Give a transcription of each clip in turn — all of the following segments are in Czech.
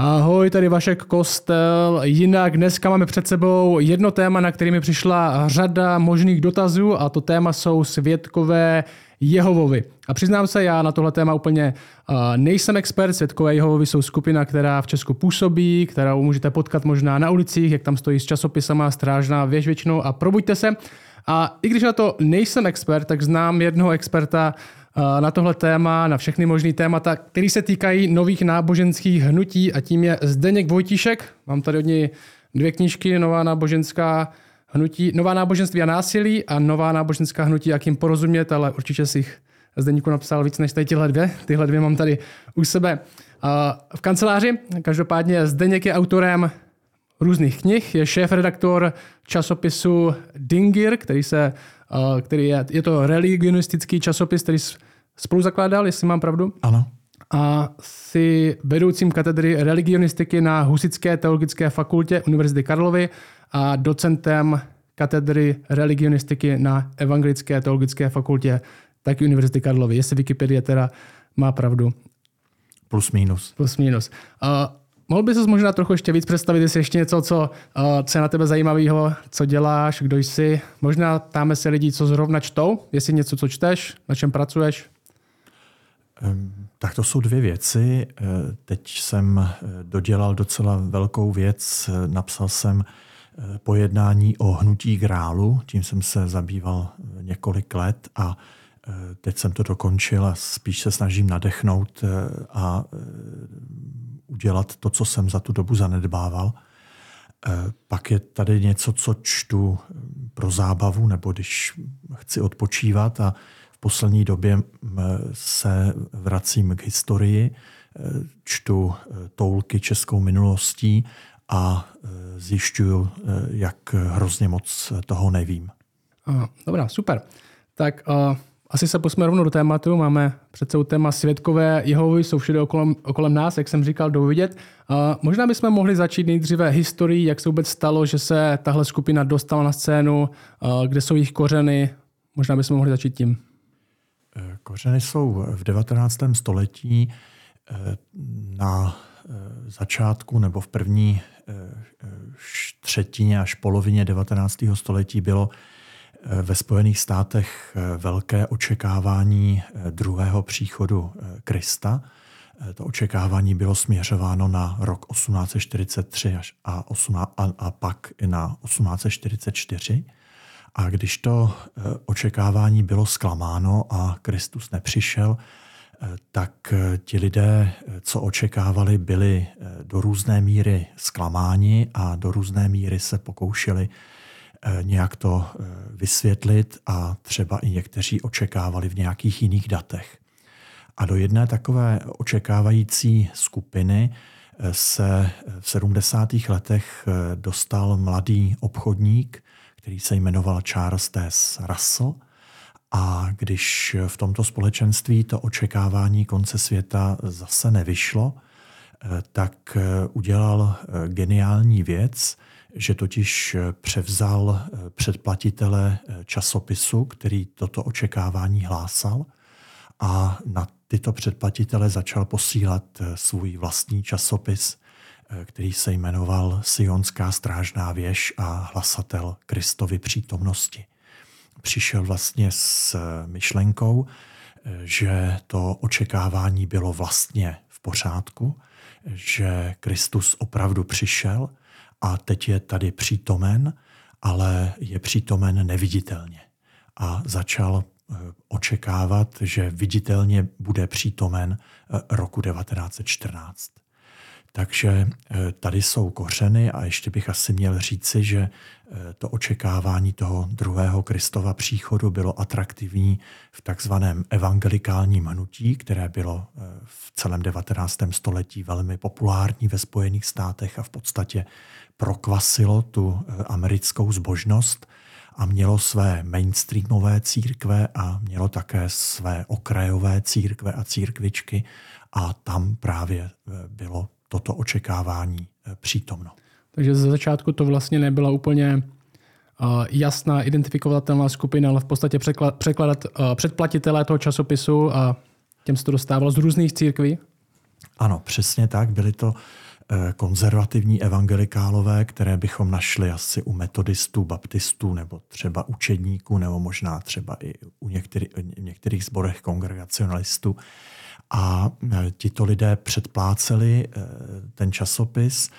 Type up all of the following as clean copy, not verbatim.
Ahoj, tady Vašek Kostel. Jinak dneska máme před sebou jedno téma, na který mi přišla řada možných dotazů, a to téma jsou Svědkové Jehovovi. A přiznám se, já na tohle téma úplně nejsem expert. Svědkové Jehovovi jsou skupina, která v Česku působí, kterou můžete potkat možná na ulicích, jak tam stojí s časopisama, strážná věž většinou, a probuďte se. A i když na to nejsem expert, tak znám jednoho experta na tohle téma, na všechny možný témata, které se týkají nových náboženských hnutí, a tím je Zdeněk Vojtíšek. Mám tady od něj 2 knížky, Nová náboženská hnutí, Nová náboženství a násilí a Nová náboženská hnutí, jak jim porozumět, ale určitě si jich Zdeníku napsal víc než tady tyhle 2. Tyhle 2 mám tady u sebe v kanceláři. Každopádně Zdeněk je autorem různých knih, je šéfredaktor časopisu Dingir, který je to religionistický časopis, který spoluzakládal, jestli mám pravdu. Ano. A jsi vedoucím katedry religionistiky na Husitské teologické fakultě Univerzity Karlovy a docentem katedry religionistiky na Evangelické teologické fakultě taky Univerzity Karlovy. Jestli Wikipedie teda má pravdu. Plus minus. Plus minus. Mohl bys se možná trochu ještě víc představit, jestli ještě něco, co je na tebe zajímavého, co děláš, kdo jsi. Možná ptáme se lidí, co zrovna čtou, jestli něco, co čteš, na čem pracuješ. Tak to jsou 2 věci. Teď jsem dodělal docela velkou věc. Napsal jsem pojednání o hnutí Grálu, tím jsem se zabýval několik let a teď jsem to dokončil a spíš se snažím nadechnout a udělat to, co jsem za tu dobu zanedbával. Pak je tady něco, co čtu pro zábavu nebo když chci odpočívat, a v poslední době se vracím k historii, čtu toulky českou minulostí a zjišťuju, jak hrozně moc toho nevím. Dobrá, super. Tak asi se pojďme rovnou do tématu. Máme před sebou téma Svědkové Jehovovi, jsou všude okolem nás, jak jsem říkal, jdou vidět. Možná bychom mohli začít nejdříve historií, jak se vůbec stalo, že se tahle skupina dostala na scénu, kde jsou jejich kořeny. Možná bychom mohli začít tím. Kořeny jsou v 19. století na začátku nebo v první třetině až polovině 19. století bylo ve Spojených státech velké očekávání druhého příchodu Krista. To očekávání bylo směřováno na rok 1843 a pak i na 1844. A když to očekávání bylo zklamáno a Kristus nepřišel, tak ti lidé, co očekávali, byli do různé míry zklamáni a do různé míry se pokoušeli nějak to vysvětlit a třeba i někteří očekávali v nějakých jiných datech. A do jedné takové očekávající skupiny se v 70. letech dostal mladý obchodník, který se jmenoval Charles T. Russell. A když v tomto společenství to očekávání konce světa zase nevyšlo, tak udělal geniální věc, že totiž převzal předplatitele časopisu, který toto očekávání hlásal, a na tyto předplatitele začal posílat svůj vlastní časopis, který se jmenoval Sionská strážná věž a hlasatel Kristovy přítomnosti. Přišel vlastně s myšlenkou, že to očekávání bylo vlastně v pořádku, že Kristus opravdu přišel a teď je tady přítomen, ale je přítomen neviditelně. A začal očekávat, že viditelně bude přítomen roku 1914. Takže tady jsou kořeny a ještě bych asi měl říci, že to očekávání toho druhého Kristova příchodu bylo atraktivní v takzvaném evangelikálním hnutí, které bylo v celém 19. století velmi populární ve Spojených státech a v podstatě prokvasilo tu americkou zbožnost a mělo své mainstreamové církve a mělo také své okrajové církve a církvičky, a tam právě bylo toto očekávání přítomno. Takže ze začátku to vlastně nebyla úplně jasná identifikovatelná skupina, ale v podstatě předplatitelé toho časopisu, a těm se to dostávalo z různých církví? Ano, přesně tak. Byly to konzervativní evangelikálové, které bychom našli asi u metodistů, baptistů nebo třeba učedníků, nebo možná třeba i u některých sborech kongregacionalistů. A tito lidé předpláceli ten časopis,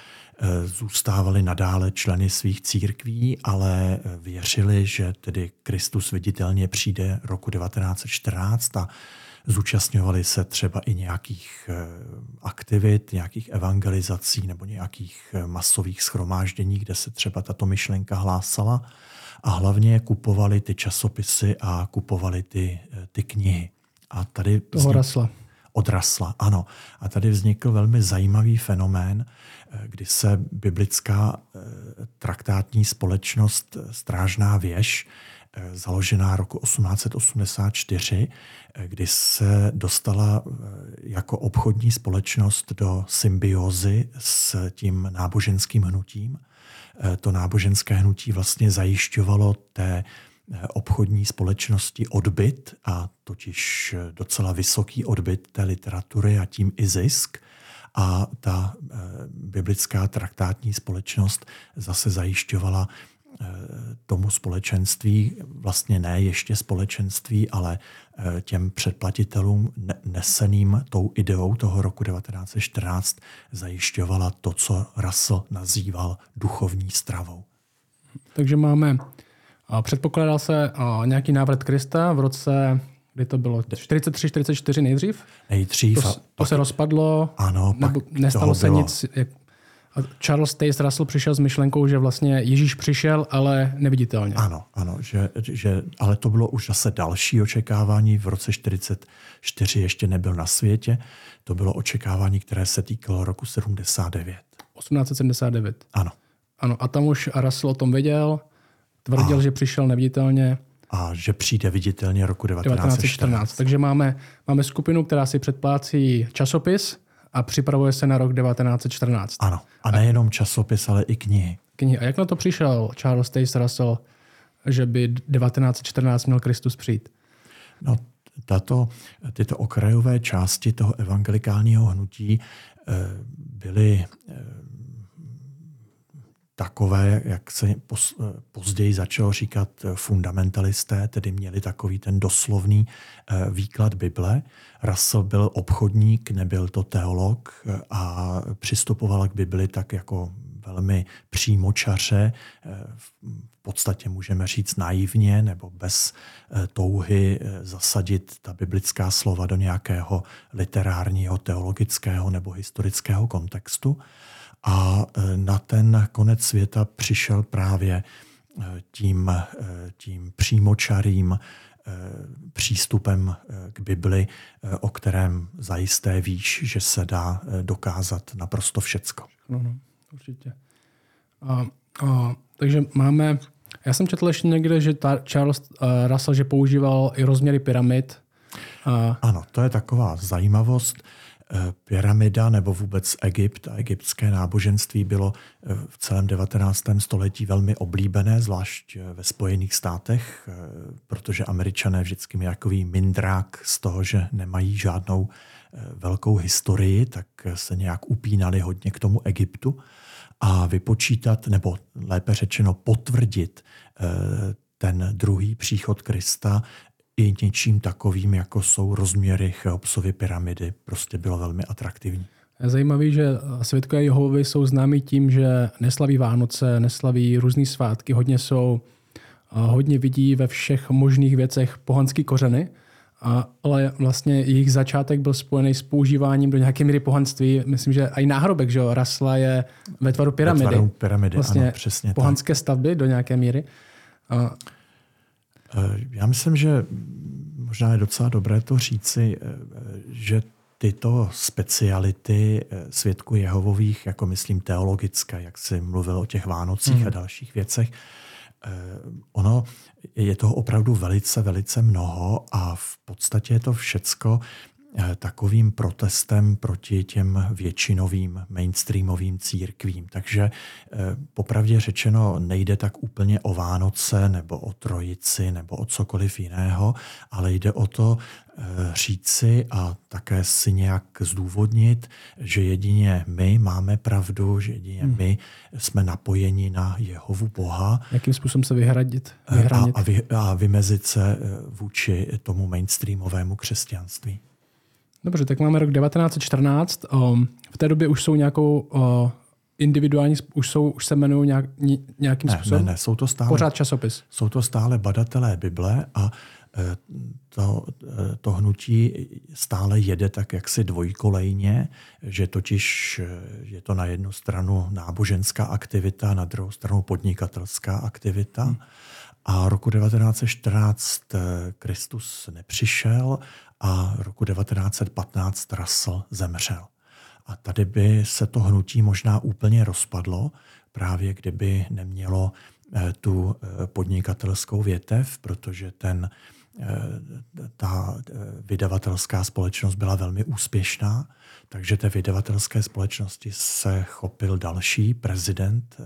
zůstávali nadále členy svých církví, ale věřili, že tedy Kristus viditelně přijde roku 1914 a zúčastňovali se třeba i nějakých aktivit, nějakých evangelizací nebo nějakých masových shromáždění, kde se třeba tato myšlenka hlásala, a hlavně kupovali ty časopisy a kupovali ty knihy. A tady odrasla, ano. A tady vznikl velmi zajímavý fenomén, kdy se biblická traktátní společnost Strážná věž, založená roku 1884, kdy se dostala jako obchodní společnost do symbiózy s tím náboženským hnutím. To náboženské hnutí vlastně zajišťovalo té obchodní společnosti odbyt, a totiž docela vysoký odbyt té literatury a tím i zisk. A ta biblická traktátní společnost zase zajišťovala tomu společenství, vlastně ne ještě společenství, ale těm předplatitelům neseným tou ideou toho roku 1914 zajišťovala to, co Russell nazýval duchovní stravou. Takže máme, předpokládal se nějaký návrat Krista v roce, kdy to bylo 43-44 nejdřív? Nejdřív. To se rozpadlo, ano, nebo nestalo se nic. Charles T. Russell přišel s myšlenkou, že vlastně Ježíš přišel, ale neviditelně. Ano, že, ale to bylo už zase další očekávání. V roce 44 ještě nebyl na světě. To bylo očekávání, které se týkalo roku 79. 1879. Ano, a tam už Russell o tom věděl, tvrdil, že přišel neviditelně. A že přijde viditelně roku 1914. Takže máme skupinu, která si předplácí časopis a připravuje se na rok 1914. Ano. A nejenom časopis, ale i knihy. A jak na to přišel Charles T. Russell, že by 1914 měl Kristus přijít? No, tyto okrajové části toho evangelikálního hnutí byly takové, jak se později začalo říkat, fundamentalisté, tedy měli takový ten doslovný výklad Bible. Russell byl obchodník, nebyl to teolog, a přistupoval k Bibli tak jako velmi přímočaře, v podstatě můžeme říct naivně nebo bez touhy zasadit ta biblická slova do nějakého literárního, teologického nebo historického kontextu. A na ten konec světa přišel právě tím přímočarým přístupem k Bibli, o kterém zajisté víš, že se dá dokázat naprosto všecko. No, určitě. Takže máme... Já jsem četl ještě někde, že Charles Russell že používal i rozměry pyramid. Ano, to je taková zajímavost. Pyramida nebo vůbec Egypt a egyptské náboženství bylo v celém 19. století velmi oblíbené, zvlášť ve Spojených státech, protože Američané vždycky měli takový mindrák z toho, že nemají žádnou velkou historii, tak se nějak upínali hodně k tomu Egyptu. A vypočítat, nebo lépe řečeno potvrdit ten druhý příchod Krista i něčím takovým, jako jsou rozměry Cheopsovy pyramidy, prostě bylo velmi atraktivní. Je zajímavé, že Svědkové Jehovovi jsou známí tím, že neslaví Vánoce, neslaví různý svátky, hodně vidí ve všech možných věcech pohanský kořeny, ale vlastně jejich začátek byl spojený s používáním do nějaké míry pohanství. Myslím, že i náhrobek, že Rasla je ve tvaru pyramidy. Ve tvaru pyramidy, vlastně ano, přesně pohanské tak. Stavby do nějaké míry. Já myslím, že možná je docela dobré to říci, že tyto speciality Svědků Jehovových, jako myslím teologické, jak jsi mluvil o těch Vánocích a dalších věcech, ono je toho opravdu velice, velice mnoho a v podstatě je to všecko takovým protestem proti těm většinovým mainstreamovým církvím. Takže popravdě řečeno nejde tak úplně o Vánoce nebo o Trojici nebo o cokoliv jiného, ale jde o to říci a také si nějak zdůvodnit, že jedině my máme pravdu, že jedině my jsme napojeni na Jehovu Boha. Jakým způsobem se vyhradit a vymezit se vůči tomu mainstreamovému křesťanství. Dobře, tak máme rok 1914. V té době už jsou nějakou individuální, už se jmenují nějakým způsobem? Ne, jsou to stále, pořád časopis. Jsou to stále badatelé Bible a to hnutí stále jede tak jaksi dvojkolejně, že totiž je to na jednu stranu náboženská aktivita, na druhou stranu podnikatelská aktivita. A roku 1914 Kristus nepřišel a roku 1915 Russell zemřel. A tady by se to hnutí možná úplně rozpadlo, právě kdyby nemělo tu podnikatelskou větev, protože ta vydavatelská společnost byla velmi úspěšná, takže té vydavatelské společnosti se chopil další prezident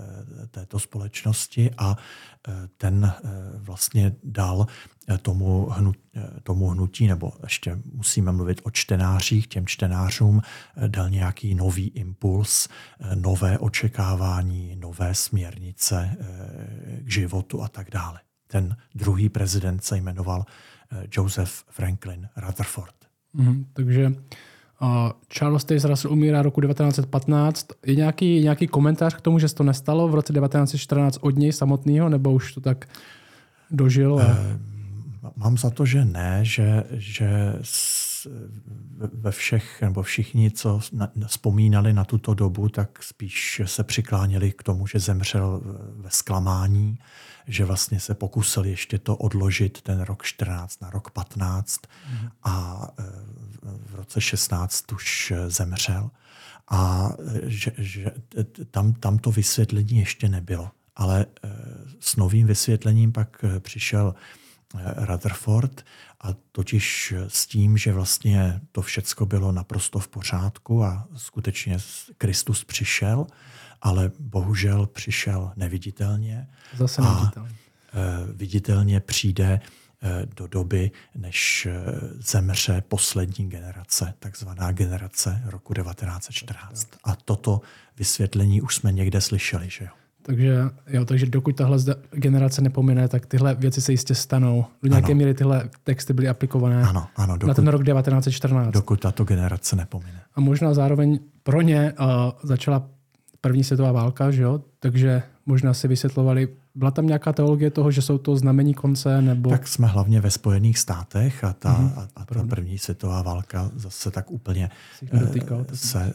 této společnosti a ten vlastně dal tomu hnutí, nebo ještě musíme mluvit o čtenářích, těm čtenářům dal nějaký nový impuls, nové očekávání, nové směrnice k životu a tak dále. Ten druhý prezident se jmenoval Joseph Franklin Rutherford. Takže Charles T. Russell umírá roku 1915. Je nějaký komentář k tomu, že se to nestalo v roce 1914 od něj samotného, nebo už to tak dožilo? Mám za to, že ne, že všichni, co vzpomínali na tuto dobu, tak spíš se přikláněli k tomu, že zemřel ve zklamání, že vlastně se pokusil ještě to odložit ten rok 14 na rok 15 a v roce 16 už zemřel. A že tam to vysvětlení ještě nebylo. Ale s novým vysvětlením pak přišel Rutherford, a totiž s tím, že vlastně to všecko bylo naprosto v pořádku a skutečně Kristus přišel, ale bohužel přišel neviditelně. Zase neviditelně. A viditelně přijde do doby, než zemře poslední generace, takzvaná generace roku 1914. A toto vysvětlení už jsme někde slyšeli, že jo? Takže dokud tahle generace nepomine, tak tyhle věci se jistě stanou. Do nějaké míry tyhle texty byly aplikované dokud, na ten rok 1914. Dokud tato generace nepomine. A možná zároveň pro ně začala první světová válka, že jo? Takže možná si vysvětlovali, byla tam nějaká teologie toho, že jsou to znamení konce? Nebo... Tak jsme hlavně ve Spojených státech a ta první světová válka zase tak úplně se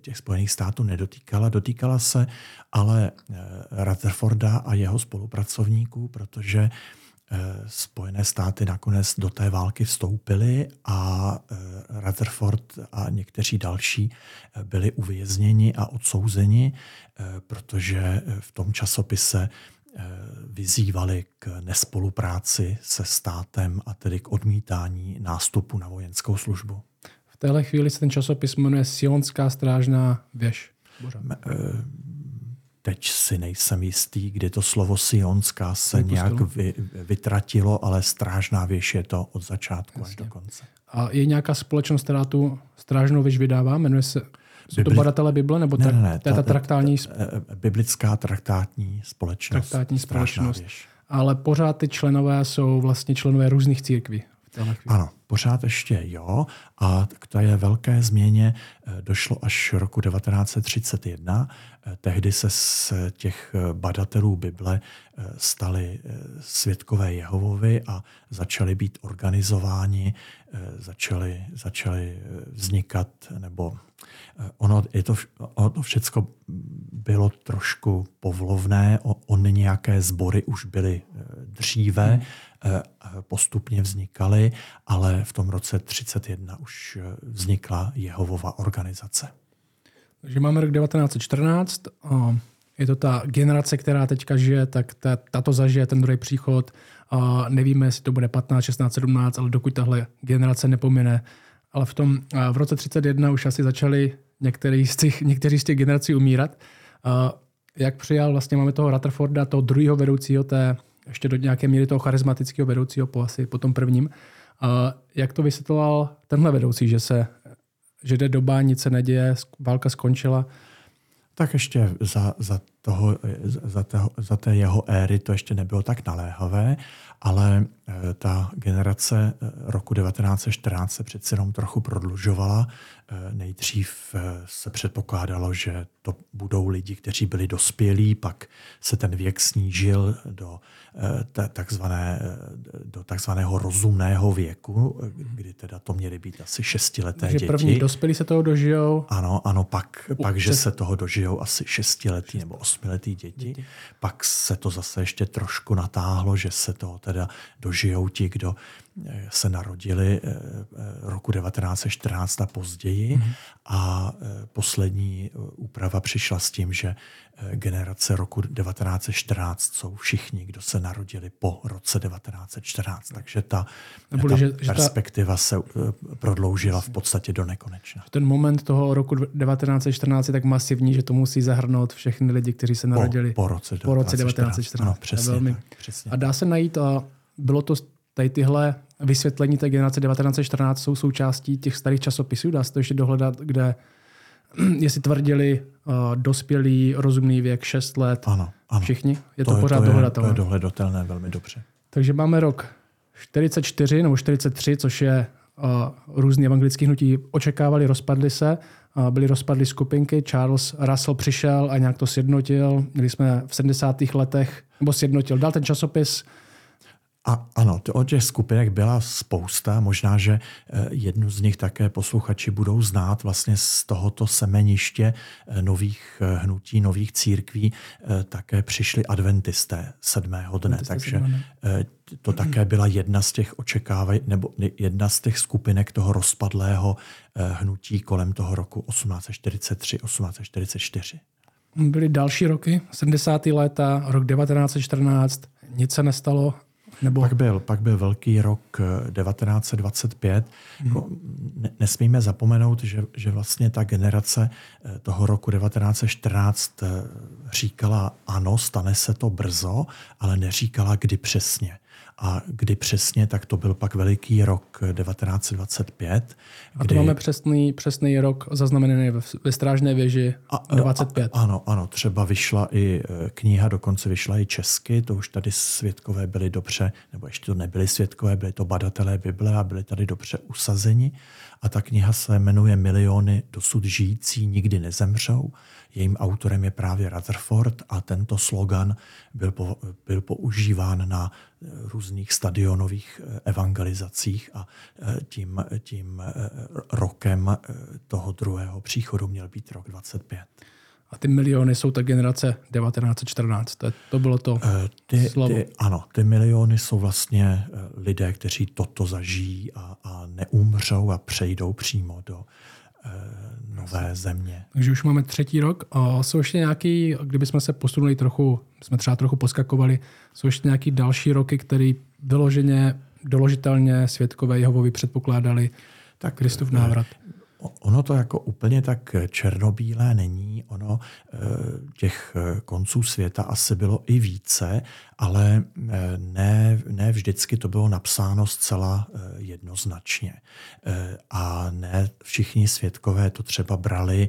těch Spojených států nedotýkala. Dotýkala se ale Rutherforda a jeho spolupracovníků, protože Spojené státy nakonec do té války vstoupily a Rutherford a někteří další byli uvězněni a odsouzeni, protože v tom časopise vyzývali k nespolupráci se státem a tedy k odmítání nástupu na vojenskou službu. V téhle chvíli se ten časopis jmenuje Sionská strážná věž. Teď si nejsem jistý, kdy to slovo Sionská se nějak vytratilo, ale strážná věž je to od začátku až do konce. A je nějaká společnost, která tu strážnou věž vydává? Jmenuje se to badatelé Bible? Nebo biblická traktátní společnost. Traktátní společnost. Ale pořád ty členové jsou vlastně členové různých církví. Ano, pořád ještě jo. A k té velké změně došlo až roku 1931. Tehdy se z těch badatelů Bible stali Svědkové Jehovovi a začali být organizováni, začali vznikat, nebo ono všecko bylo trošku povlovné, ony nějaké sbory už byly dříve, postupně vznikaly, ale v tom roce 1931 už vznikla Jehovova organizace. Takže máme rok 1914, je to ta generace, která teďka žije, tak tato zažije ten druhý příchod. Nevíme, jestli to bude 15, 16, 17, ale dokud tahle generace nepomine, ale v roce 31 už asi začali někteří z těch generací umírat. Jak přijal, vlastně máme toho Rutherforda, toho druhého vedoucího, ještě do nějaké míry toho charismatického vedoucího po tom prvním. Jak to vysvětloval tenhle vedoucí, že jde doba, nic se neděje, válka skončila? Tak ještě za té jeho éry to ještě nebylo tak naléhavé, ale ta generace roku 1914 se přece jenom trochu prodlužovala. Nejdřív se předpokládalo, že to budou lidi, kteří byli dospělí, pak se ten věk snížil do takzvaného rozumného věku, kdy teda to měly být asi 6leté děti. Že první dospělí se toho dožijou? Ano, pak že se toho dožijou asi 6letí nebo 8letí děti. Pak se to zase ještě trošku natáhlo, že se toho teda dožijou ti, kdo se narodili roku 1914 a později. A poslední úprava přišla s tím, že generace roku 1914 jsou všichni, kdo se narodili po roce 1914. Takže ta perspektiva se prodloužila v podstatě do nekonečna. Ten moment toho roku 1914 je tak masivní, že to musí zahrnout všechny lidi, kteří se narodili po roce 1914. Ano, přesně, přesně. A dá se najít, a bylo to tady tyhle vysvětlení té generace 1914 jsou součástí těch starých časopisů. Dá se to ještě dohledat, kde jestli tvrdili dospělý, rozumný věk 6 let. Ano. Všichni? Je to pořád dohledatelné. To je dohledatelné velmi dobře. Takže máme rok 44 nebo 43, což je různý evangelický hnutí očekávali, rozpadli se, byly rozpadly skupinky, Charles Russell přišel a nějak to sjednotil. Měli jsme v 70. letech, nebo sjednotil, dal ten časopis. A ano, o těch skupinek byla spousta, možná, že jednu z nich také posluchači budou znát vlastně z tohoto semeniště nových hnutí, nových církví, také přišli adventisté 7. dne, takže to také byla jedna z těch nebo jedna z těch skupinek toho rozpadlého hnutí kolem toho roku 1843, 1844. Byly další roky, 70. léta, rok 1914, nic se nestalo. Nebo... Pak byl velký rok 1925. Nesmíme zapomenout, že vlastně ta generace toho roku 1914 říkala ano, stane se to brzo, ale neříkala kdy přesně. A kdy přesně, tak to byl pak veliký rok 1925. A to máme přesný rok zaznamenaný ve Strážné věži 25. Ano, třeba vyšla i kniha, dokonce vyšla i česky, to už tady svědkové byli dobře, nebo ještě to nebyli svědkové, byli to badatelé Bible a byli tady dobře usazeni. A ta kniha se jmenuje Miliony dosud žijící nikdy nezemřou. Jejím autorem je právě Rutherford a tento slogan byl používán na různých stadionových evangelizacích a tím rokem toho druhého příchodu měl být rok 25. A ty miliony jsou ta generace 1914. To bylo to slovo. Ano, ty miliony jsou vlastně lidé, kteří toto zažijí a neumřou a přejdou přímo do nové země. Takže už máme třetí rok. A jsou ještě nějaký, kdybychom se posunuli trochu, jsme třeba trochu poskakovali, jsou ještě nějaký další roky, které vyloženě, doložitelně svědkové Jehovovi předpokládali tak Kristův návrat. Ono to jako úplně tak černobílé není. Ono těch konců světa asi bylo i více, ale ne vždycky to bylo napsáno zcela jednoznačně. A ne všichni svědkové to třeba brali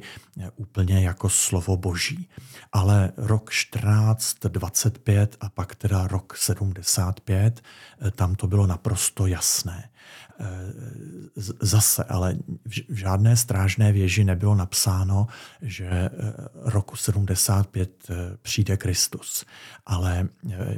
úplně jako slovo boží. Ale rok 14, 25 a pak teda rok 75, tam to bylo naprosto jasné. Zase, ale v žádné Strážné věži nebylo napsáno, že roku 75 přijde Kristus. Ale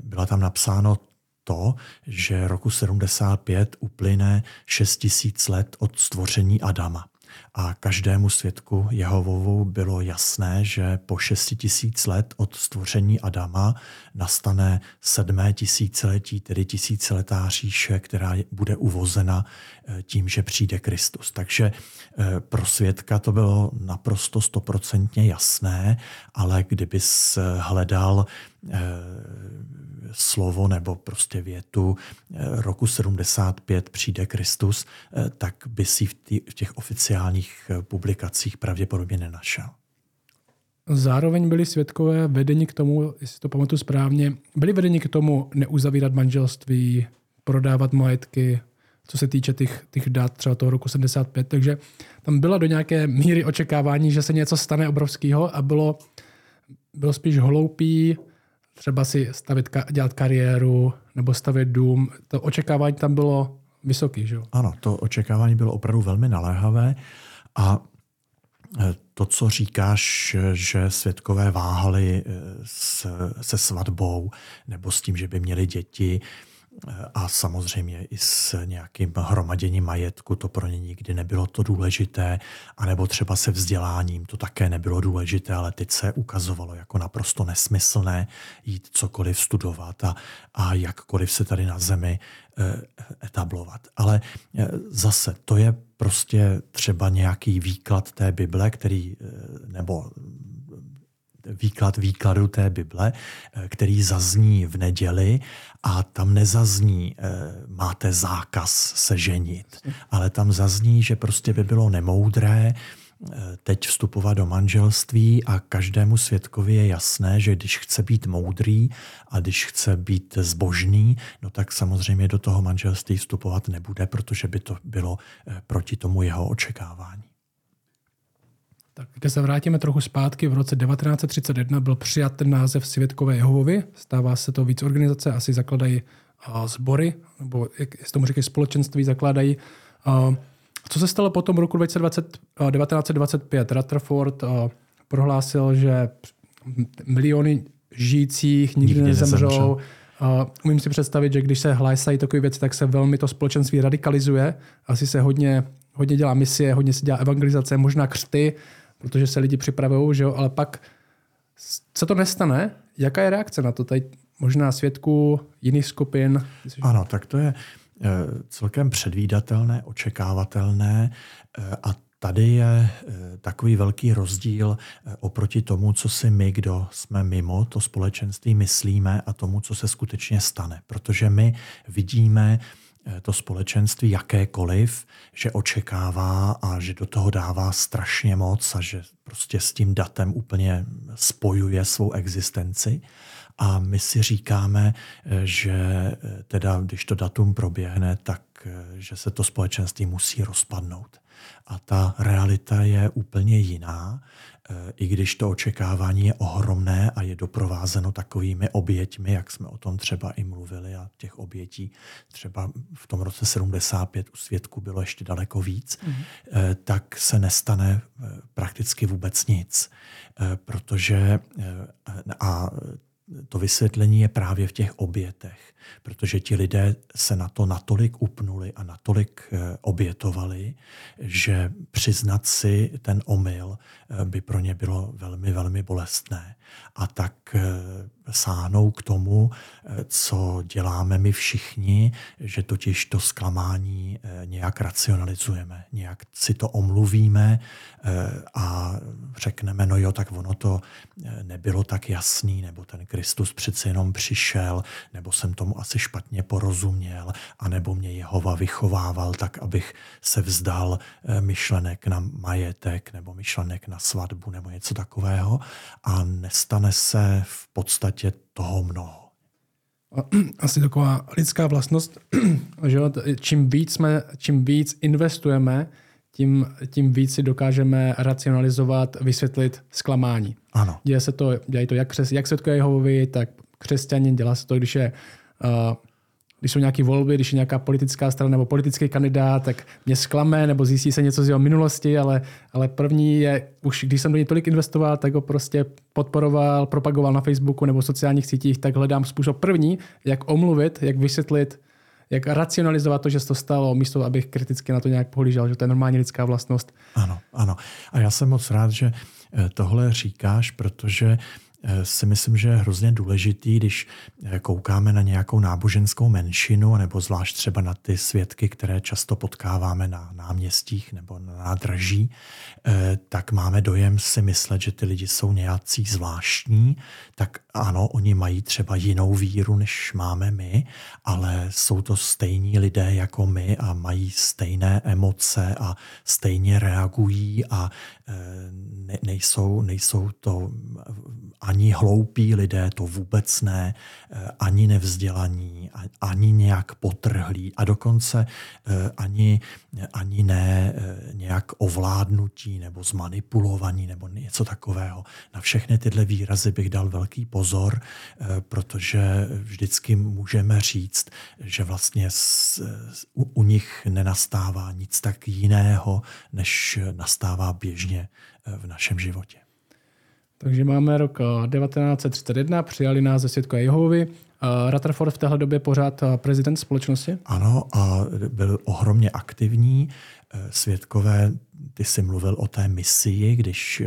bylo tam napsáno to, že roku 75 uplyne 6 000 let od stvoření Adama. A každému svědku Jehovovu bylo jasné, že po 6 000 let od stvoření Adama nastane 7. tisíciletí, tedy tisíciletá říše, která bude uvozena tím, že přijde Kristus. Takže pro svědka to bylo naprosto 100% jasné, ale kdybys hledal slovo nebo prostě větu roku 75 přijde Kristus, tak by si v těch oficiálních publikacích pravděpodobně nenašel. Zároveň byli svědkové vedeni k tomu, jestli to pamatuju správně, byli vedeni k tomu neuzavírat manželství, prodávat majetky, co se týče těch dat třeba toho roku 75, takže tam byla do nějaké míry očekávání, že se něco stane obrovského a bylo spíš hloupý třeba si dělat kariéru nebo stavět dům. To očekávání tam bylo vysoký, že jo? Ano, to očekávání bylo opravdu velmi naléhavé a to, co říkáš, že svědkové váhali se svatbou nebo s tím, že by měli děti, a samozřejmě i s nějakým hromaděním majetku, to pro ně nikdy nebylo to důležité, anebo třeba se vzděláním, to také nebylo důležité, ale teď se ukazovalo jako naprosto nesmyslné jít cokoliv studovat a jakkoliv se tady na zemi etablovat. Ale zase to je prostě třeba nějaký výklad té Bible, nebo výklad výkladu té Bible, který zazní v neděli a tam nezazní, máte zákaz se ženit, ale tam zazní, že prostě by bylo nemoudré teď vstupovat do manželství a každému svědkovi je jasné, že když chce být moudrý a když chce být zbožný, no tak samozřejmě do toho manželství vstupovat nebude, protože by to bylo proti tomu jeho očekávání. Tak, když se vrátíme trochu zpátky, v roce 1931 byl přijat ten název Svědkové Jehovovi. Stává se to víc organizace, asi zakladají sbory, nebo jak se tomu říkají, společenství zakládají. Co se stalo potom v roku 1925? Rutherford prohlásil, že miliony žijících nikdy nezemřou. Umím si představit, že když se hlásají takové věci, tak se velmi to společenství radikalizuje. Asi se hodně dělá misie, hodně se dělá evangelizace, možná křty, protože se lidi připravují, že jo, ale pak se to nestane. Jaká je reakce na to? Tady možná svědků, jiných skupin? Ano, tak to je celkem předvídatelné, očekávatelné a tady je takový velký rozdíl oproti tomu, co si my, kdo jsme mimo to společenství, myslíme a tomu, co se skutečně stane. Protože my vidíme to společenství jakékoliv, že očekává a že do toho dává strašně moc a že prostě s tím datem úplně spojuje svou existenci. A my si říkáme, že teda, když to datum proběhne, tak že se to společenství musí rozpadnout. A ta realita je úplně jiná, i když to očekávání je ohromné a je doprovázeno takovými oběťmi, jak jsme o tom třeba i mluvili, a těch obětí třeba v tom roce 75 u svědků bylo ještě daleko víc, tak se nestane prakticky vůbec nic. Protože a to vysvětlení je právě v těch obětech, protože ti lidé se na to natolik upnuli a natolik obětovali, že přiznat si ten omyl by pro ně bylo velmi, velmi bolestné. A tak sáhnou k tomu, co děláme my všichni, že totiž to zklamání nějak racionalizujeme, nějak si to omluvíme a řekneme, no jo, tak ono to nebylo tak jasný, nebo ten Kristus přece jenom přišel, nebo jsem tomu asi špatně porozuměl, anebo mě Jehova vychovával tak, abych se vzdal myšlenek na majetek, nebo myšlenek na svatbu, nebo něco takového a nestane se v podstatě toho mnoho. Asi taková lidská vlastnost, že čím víc investujeme, tím víc si dokážeme racionalizovat, vysvětlit zklamání. Ano. Dělají to jak svědkové Jehovovi, tak křesťané, dělá se to, když jsou nějaké volby, když je nějaká politická strana nebo politický kandidát, tak mě zklame nebo zjistí se něco z jeho minulosti, ale první je, už když jsem do něj tolik investoval, tak ho prostě podporoval, propagoval na Facebooku nebo sociálních sítích, tak hledám způsob první, jak omluvit, jak vysvětlit, jak racionalizovat to, že se to stalo, místo abych kriticky na to nějak pohlížel, že to je normální lidská vlastnost. Ano. A já jsem moc rád, že tohle říkáš, protože si myslím, že je hrozně důležitý, když koukáme na nějakou náboženskou menšinu, nebo zvlášť třeba na ty svědky, které často potkáváme na náměstích nebo na nádraží, tak máme dojem si myslet, že ty lidi jsou nějací zvláštní. Tak ano, oni mají třeba jinou víru, než máme my, ale jsou to stejní lidé jako my a mají stejné emoce a stejně reagují a nejsou to ani hloupí lidé, to vůbec ne, ani nevzdělaní, ani nějak potrhlí a dokonce ani ne nějak ovládnutí nebo zmanipulovaní nebo něco takového. Na všechny tyhle výrazy bych dal velký pozor, protože vždycky můžeme říct, že vlastně u nich nenastává nic tak jiného, než nastává běžně v našem životě. Takže máme rok 1931, přijali nás ze Svědkové Jehovovi. Rutherford v téhle době pořád prezident společnosti? Ano, a byl ohromně aktivní. Svědkové, ty jsi mluvil o té misii, když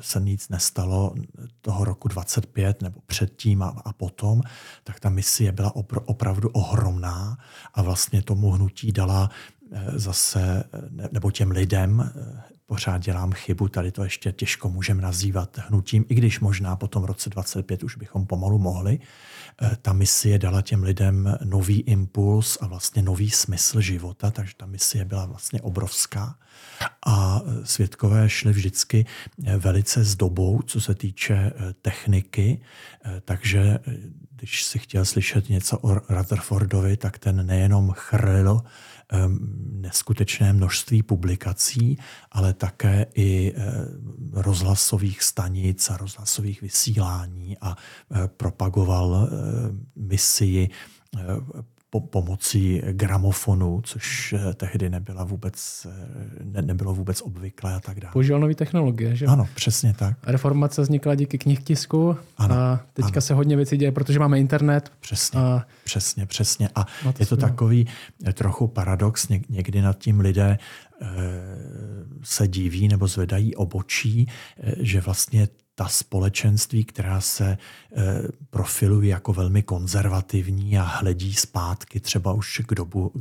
se nic nestalo toho roku 25 nebo předtím a potom, tak ta misie byla opravdu ohromná a vlastně tomu hnutí dala zase, nebo těm lidem, pořád dělám chybu, tady to ještě těžko můžeme nazývat hnutím, i když možná po tom roce 25 už bychom pomalu mohli. Ta misie dala těm lidem nový impuls a vlastně nový smysl života, takže ta misie byla vlastně obrovská. A svědkové šli vždycky velice s dobou, co se týče techniky, takže když si chtěl slyšet něco o Rutherfordovi, tak ten nejenom chrlil neskutečné množství publikací, ale také i rozhlasových stanic a rozhlasových vysílání a propagoval misii pomocí gramofonu, což tehdy nebylo vůbec obvyklé a tak dále. Použil nový technologie, že? Ano, přesně tak. Reformace vznikla díky knihtisku a teďka se hodně věcí děje, protože máme internet. Přesně. A je to takový trochu paradox, někdy nad tím lidé se diví nebo zvedají obočí, že vlastně ta společenství, která se profilují jako velmi konzervativní a hledí zpátky třeba už k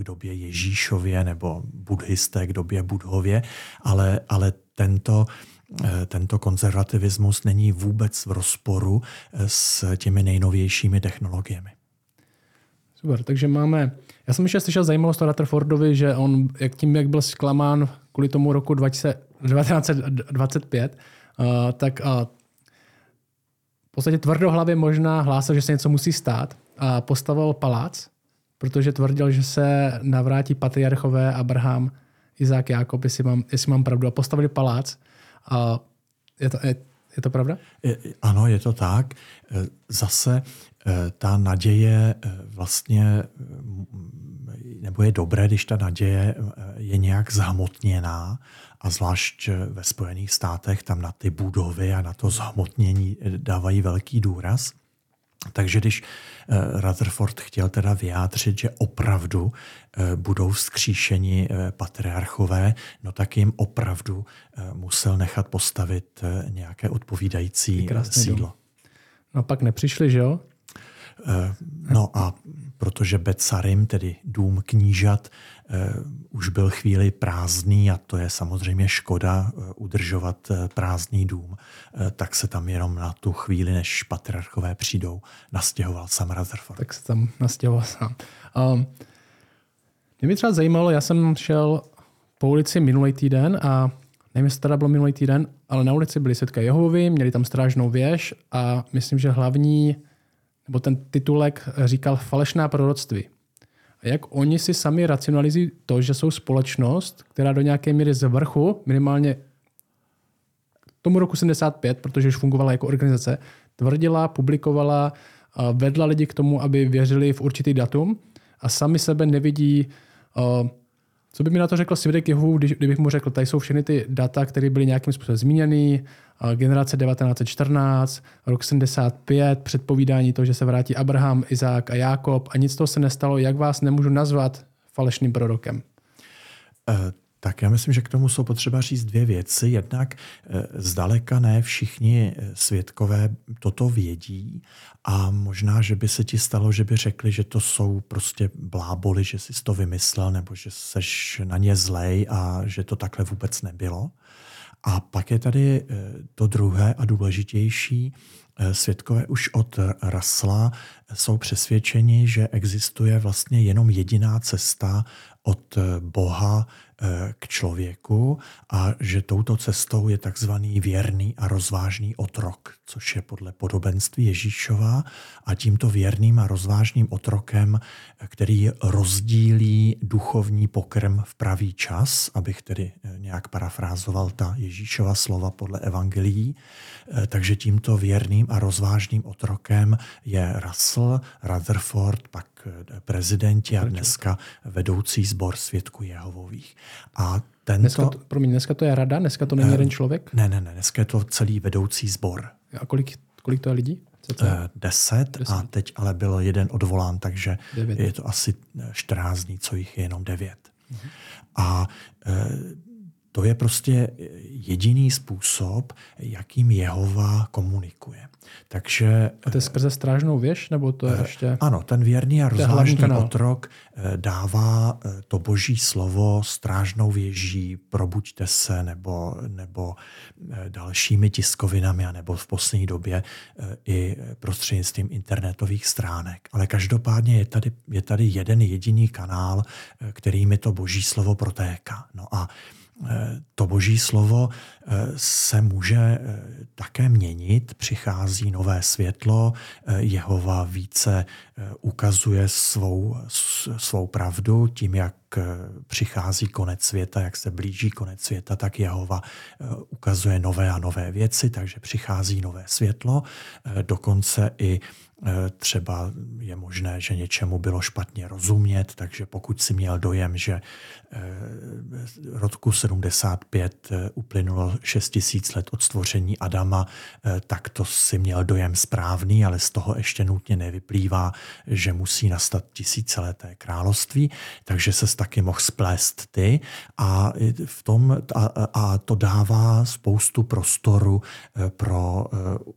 době Ježíšově nebo buddhisté k době Budhově, ale tento konzervativismus není vůbec v rozporu s těmi nejnovějšími technologiemi. Super, takže máme... Já jsem ještě slyšel zajímavost o Rutherfordovi, že on jak byl zklamán kvůli tomu roku 1925, tak... V podstatě tvrdohlavě možná hlásil, že se něco musí stát a postavil palác, protože tvrdil, že se navrátí patriarchové Abraham, Izák, Jákob, jestli mám pravdu, a postavili palác. A je to pravda? Ano, je to tak. Zase ta naděje vlastně, nebo je dobré, když ta naděje je nějak zhmotněná, a zvlášť ve Spojených státech tam na ty budovy a na to zhmotnění dávají velký důraz. Takže když Rutherford chtěl teda vyjádřit, že opravdu budou vzkříšeni patriarchové, no tak jim opravdu musel nechat postavit nějaké odpovídající sídlo. No pak nepřišli, že jo? No a protože Bet Sarim, tedy dům knížat, už byl chvíli prázdný a to je samozřejmě škoda udržovat prázdný dům, tak se tam jenom na tu chvíli, než patriarchové přijdou, nastěhoval sám Rutherford. Tak se tam nastěhoval sám. Mě třeba zajímalo, já jsem šel po ulici minulý týden a nevím, jestli teda bylo minulý týden, ale na ulici byli Svědkové Jehovovi, měli tam strážnou věž a myslím, že hlavní nebo ten titulek říkal falešná proroctví. A jak oni si sami racionalizují to, že jsou společnost, která do nějaké míry z vrchu, minimálně tomu roku 75, protože už fungovala jako organizace, tvrdila, publikovala, vedla lidi k tomu, aby věřili v určitý datum a sami sebe nevidí. Co by mi na to řekl svědek Jehova, kdybych mu řekl, tady jsou všechny ty data, které byly nějakým způsobem zmíněny, generace 1914, rok 75, předpovídání toho, že se vrátí Abraham, Izák a Jákob a nic toho se nestalo, jak vás nemůžu nazvat falešným prorokem? Tak já myslím, že k tomu jsou potřeba říct dvě věci. Jednak zdaleka ne všichni svědkové toto vědí a možná, že by se ti stalo, že by řekli, že to jsou prostě bláboli, že jsi to vymyslel nebo že seš na ně zlej a že to takhle vůbec nebylo. A pak je tady to druhé a důležitější. Svědkové už od Russella jsou přesvědčeni, že existuje vlastně jenom jediná cesta od Boha k člověku a že touto cestou je takzvaný věrný a rozvážný otrok, což je podle podobenství Ježíšova, a tímto věrným a rozvážným otrokem, který rozdílí duchovní pokrm v pravý čas, abych tedy nějak parafrázoval ta Ježíšova slova podle evangelií. Takže tímto věrným a rozvážným otrokem je Russell, Rutherford, pak prezidenti a dneska vedoucí sbor Svědků Jehovových. A tento... Dneska to je rada? Dneska to není jeden člověk? Ne, dneska je to celý vedoucí sbor. A kolik to je lidí? 10 a teď ale byl jeden odvolán, takže 9. Je to asi 14 dní, co jich je jenom 9. Mhm. A to je prostě jediný způsob, jakým Jehova komunikuje. Takže, a to je skrze strážnou věž? Nebo to je ještě... Ano, ten věrný a rozvážný otrok dává to boží slovo strážnou věží, probuďte se, nebo dalšími tiskovinami, nebo v poslední době i prostřednictvím internetových stránek. Ale každopádně je tady jeden jediný kanál, kterými to boží slovo protéká. No a to boží slovo se může také měnit, přichází nové světlo, Jehova více ukazuje svou pravdu tím, jak přichází konec světa, jak se blíží konec světa, tak Jehova ukazuje nové a nové věci, takže přichází nové světlo, dokonce i třeba je možné, že něčemu bylo špatně rozumět, takže pokud si měl dojem, že roku 75 uplynulo 6 000 let od stvoření Adama, tak to si měl dojem správný, ale z toho ještě nutně nevyplývá, že musí nastat tisícileté království, takže se taky mohl splést ty a to dává spoustu prostoru pro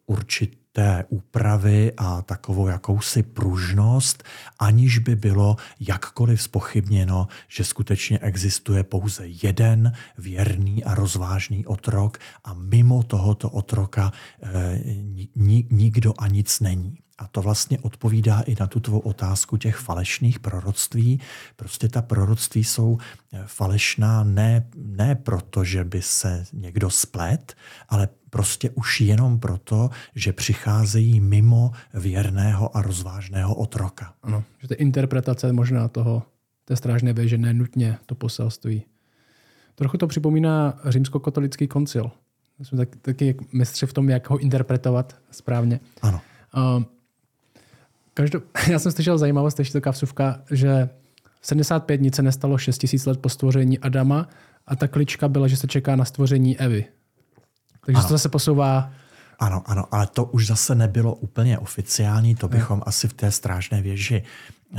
určité úpravy a takovou jakousi pružnost, aniž by bylo jakkoliv zpochybněno, že skutečně existuje pouze jeden věrný a rozvážný otrok a mimo tohoto otroka nikdo a nic není. A to vlastně odpovídá i na tu tvou otázku těch falešných proroctví. Prostě ta proroctví jsou falešná ne proto, že by se někdo splet, ale prostě už jenom proto, že přicházejí mimo věrného a rozvážného otroka. Ano, že to je interpretace možná toho, té strážné věže, nenutně to poselství. Trochu to připomíná římskokatolický koncil. Jsme taky mistři v tom, jak ho interpretovat správně. Ano. Já jsem slyšel zajímavost, ještě taková vsuvka, že v 75 nic se nestalo 6 000 let po stvoření Adama a ta klička byla, že se čeká na stvoření Evy. Takže ano. To zase posouvá... Ano, ale to už zase nebylo úplně oficiální, to bychom asi v té strážné věži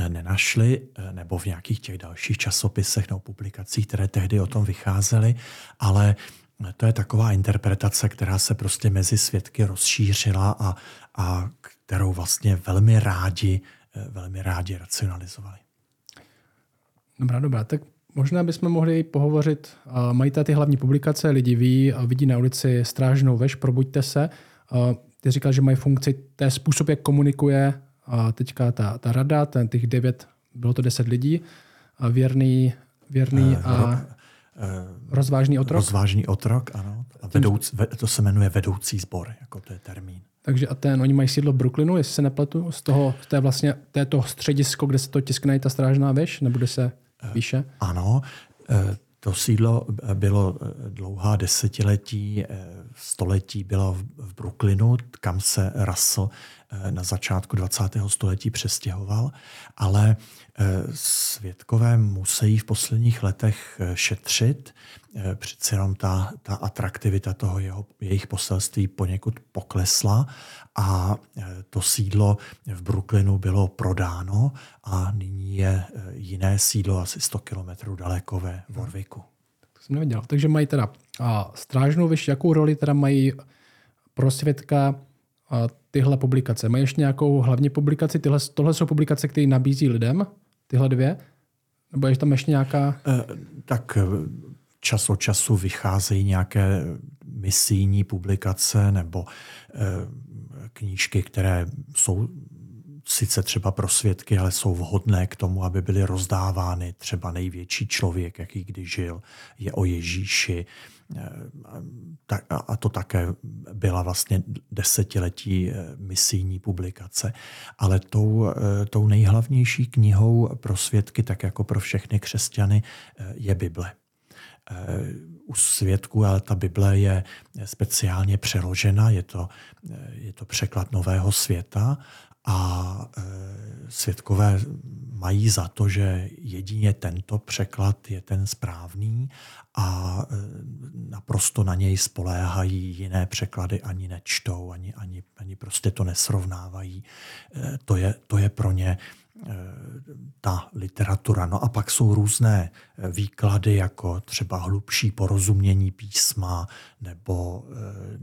nenašli, nebo v nějakých těch dalších časopisech nebo publikacích, které tehdy o tom vycházely, ale... To je taková interpretace, která se prostě mezi svědky rozšířila a kterou vlastně velmi rádi racionalizovali. Dobrá. Tak možná bychom mohli pohovořit. Mají tady ty hlavní publikace, lidi vidí na ulici strážnou věž, probuďte se. Ty říkal, že mají funkci, to je způsob, jak komunikuje teďka ta rada, těch 9, bylo to 10 lidí, věrný a... Rozvážný otrok? Rozvážný otrok, ano. A to se jmenuje vedoucí sbor, jako to je termín. Takže a oni mají sídlo v Brooklynu, jestli se nepletu, to je vlastně to středisko, kde se to tiskne ta strážná věž, nebo kde se píše? Ano, to sídlo bylo dlouhá desetiletí, století bylo v Brooklynu, kam se Russell na začátku 20. století přestěhoval, ale svědkové musí v posledních letech šetřit. Přece jenom ta atraktivita toho jejich poselství poněkud poklesla a to sídlo v Brooklynu bylo prodáno a nyní je jiné sídlo asi 100 kilometrů daleko ve Warwicku. jsem nevěděl. Takže mají teda strážnou věž, jakou roli teda mají pro svědka tyhle publikace. Mají ještě nějakou hlavní publikaci? Tohle jsou publikace, které nabízí lidem, tyhle dvě? Nebo je tam ještě nějaká? Tak čas od času vycházejí nějaké misijní publikace nebo knížky, které jsou sice třeba pro svědky, ale jsou vhodné k tomu, aby byly rozdávány. Třeba Největší člověk, jaký kdy žil, je o Ježíši. A to také byla vlastně desetiletí misijní publikace. Ale tou nejhlavnější knihou pro svědky, tak jako pro všechny křesťany, je Bible. U svědků, ale ta Bible je speciálně přeložena, je to překlad Nového světa a svědkové mají za to, že jedině tento překlad je ten správný a naprosto na něj spoléhají, jiné překlady ani nečtou, ani prostě to nesrovnávají. To je pro ně ta literatura. No a pak jsou různé výklady, jako třeba hlubší porozumění písma nebo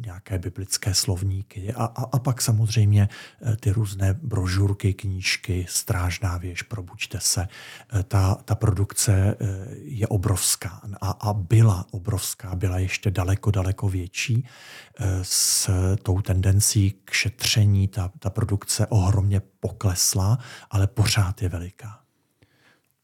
nějaké biblické slovníky. A pak samozřejmě ty různé brožurky, knížky, Strážná věž, Probuďte se. Ta produkce je obrovská a byla obrovská, byla ještě daleko větší. S tou tendencí k šetření ta produkce ohromně poklesla, ale pořád je veliká.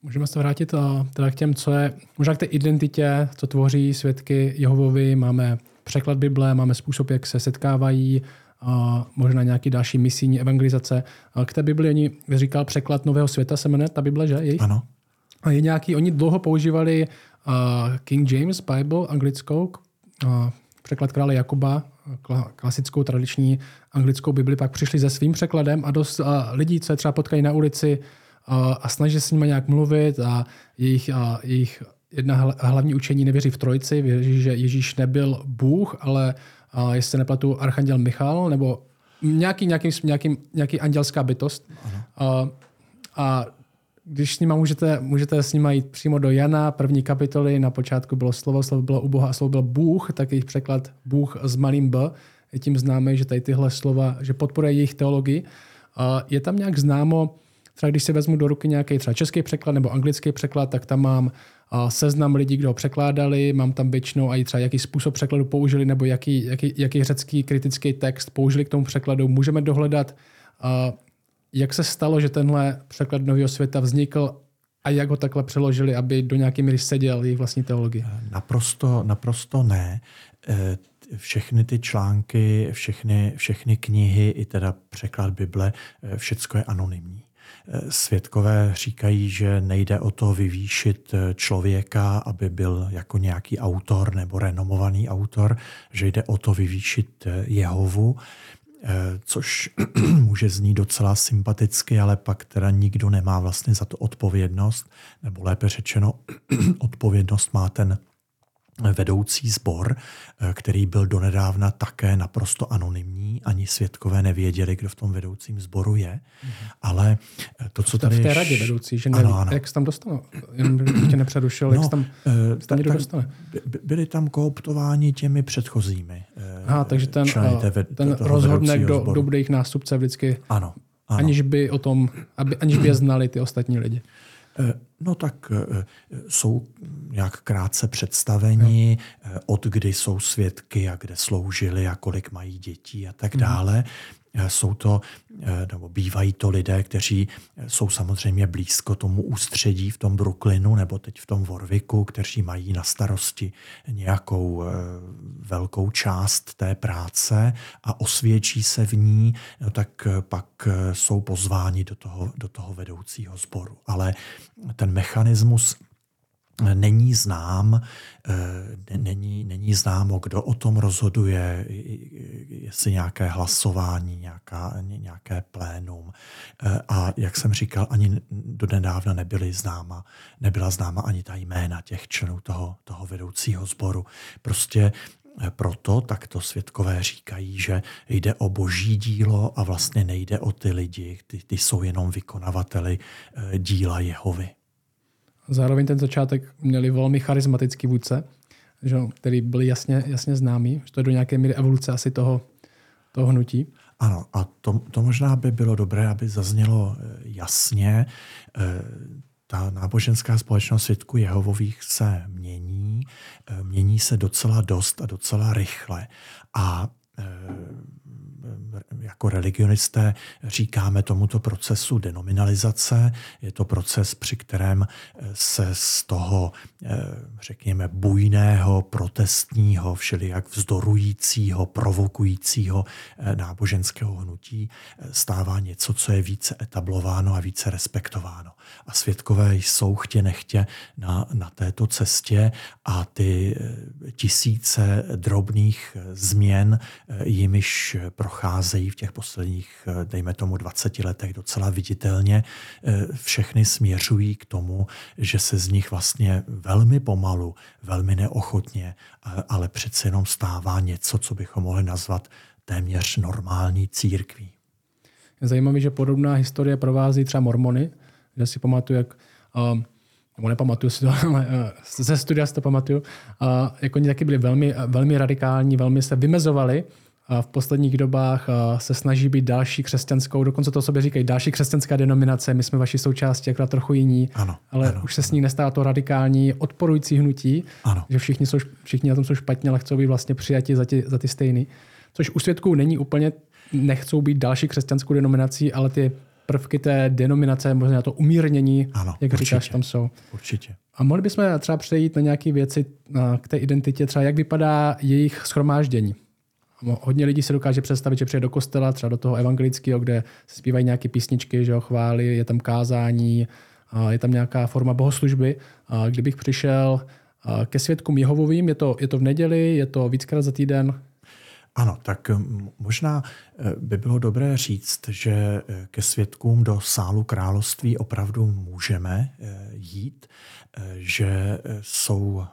Můžeme se vrátit teda k těm, co je, možná k té identitě, co tvoří svědky Jehovovi. Máme překlad Bible, máme způsob, jak se setkávají, a možná nějaký další misijní evangelizace. A k té Bibli, oni říkal překlad Nového světa, se jmenuje ta Bible, že? Jejich? Ano. A je nějaký, oni dlouho používali King James Bible, anglickou, překlad krále Jakuba, klasickou tradiční anglickou Bibli, pak přišli se svým překladem a dost lidí, co je třeba potkají na ulici a snaží se s nimi nějak mluvit a jejich jedna hlavní učení nevěří v trojici, věří, že Ježíš nebyl Bůh, ale jestli se nepletu archanděl Michal nebo nějaký andělská bytost. A když s nima můžete s nima jít přímo do Jana, 1. kapitoly, na počátku bylo slovo bylo u Boha a slovo byl Bůh, tak jejich překlad Bůh s malým b, je tím známe, že tady tyhle slova, že podporuje jejich teologii. Je tam nějak známo, třeba když si vezmu do ruky nějaký třeba český překlad nebo anglický překlad, tak tam mám seznam lidí, kdo ho překládali, mám tam většinou i třeba jaký způsob překladu použili nebo jaký řecký kritický text použili k tomu překladu. Můžeme dohledat, jak se stalo, že tenhle překlad Nového světa vznikl a jak ho takhle přeložili, aby do nějaké míry seděl jejich vlastní teologii? Naprosto ne. Všechny ty články, všechny knihy i teda překlad Bible, všecko je anonymní. Svědkové říkají, že nejde o to vyvýšit člověka, aby byl jako nějaký autor nebo renomovaný autor, že jde o to vyvýšit Jehovu, což může znít docela sympaticky, ale pak teda nikdo nemá vlastně za to odpovědnost, nebo lépe řečeno, odpovědnost má ten vedoucí sbor, který byl donedávna také naprosto anonymní, ani svědkové nevěděli, kdo v tom vedoucím sboru je, ale to, co tady... V té radě vedoucí, že neví, jak se tam dostalo, jen tě nepředušel, jak se tam někdo dostane. Byli tam kooptováni těmi předchozími. Takže ten rozhodne, kdo bude jich nástupce vždycky, aniž by o tom, aniž by je znali ty ostatní lidi. No tak jsou nějak krátce představeni, od kdy jsou svědky a kde sloužili a kolik mají dětí a tak dále. Jsou to, nebo bývají to lidé, kteří jsou samozřejmě blízko tomu ústředí v tom Brooklynu nebo teď v tom Warwicku, kteří mají na starosti nějakou velkou část té práce a osvědčí se v ní, no tak pak jsou pozváni do toho vedoucího sboru. Ale ten mechanismus není znám, není známo, kdo o tom rozhoduje, jestli nějaké hlasování, nějaké plénum. A jak jsem říkal, ani donedávna nebyla známa ani ta jména těch členů toho vedoucího sboru. Prostě proto takto svědkové říkají, že jde o boží dílo a vlastně nejde o ty lidi, ty jsou jenom vykonavateli díla Jehovy. Zároveň ten začátek měli velmi charismatický vůdce, že no, který byly jasně známý, že to je do nějaké míry evoluce asi toho hnutí. Ano, a to možná by bylo dobré, aby zaznělo jasně. Ta náboženská společnost Svědků Jehovových se mění. Mění se docela dost a docela rychle. A jako religionisté říkáme tomuto procesu denominalizace. Je to proces, při kterém se z toho, řekněme, bujného, protestního, všelijak vzdorujícího, provokujícího náboženského hnutí stává něco, co je více etablováno a více respektováno. A svědkové jsou chtě nechtě na této cestě a ty tisíce drobných změn jimiž procházejí v těch posledních, dejme tomu, 20 letech docela viditelně, všechny směřují k tomu, že se z nich vlastně velmi pomalu, velmi neochotně, ale přece jenom stává něco, co bychom mohli nazvat téměř normální církví. Je zajímavé, že podobná historie provází třeba mormony, že si pamatuju, jak... nebo nepamatuju si to, ale ze studia si to pamatuju, jak oni taky byli velmi, velmi radikální, velmi se vymezovali a v posledních dobách se snaží být další křesťanskou, dokonce to o sobě říkají, další křesťanská denominace, my jsme vaši součástí, akorát trochu jiní, ale už se s ní nestává to radikální, odporující hnutí, ano. Že všichni na tom jsou špatně, ale chcou být vlastně přijati za ty stejný. Což u svědků není úplně, nechcou být další křesťanskou denominací, ale ty prvky té denominace, možná to umírnění, ano, jak určitě, říkáš, tam jsou. Určitě. A mohli bychom třeba přejít na nějaké věci k té identitě, třeba jak vypadá jejich shromáždění. Hodně lidí se dokáže představit, že přijde do kostela, třeba do toho evangelického, kde se zpívají nějaké písničky, že ho chválí, je tam kázání, je tam nějaká forma bohoslužby. Kdybych přišel ke svědkům Jehovovým, je to v neděli, je to víckrát za týden? Ano, tak možná by bylo dobré říct, že ke svědkům do sálu království opravdu můžeme jít, že jsou,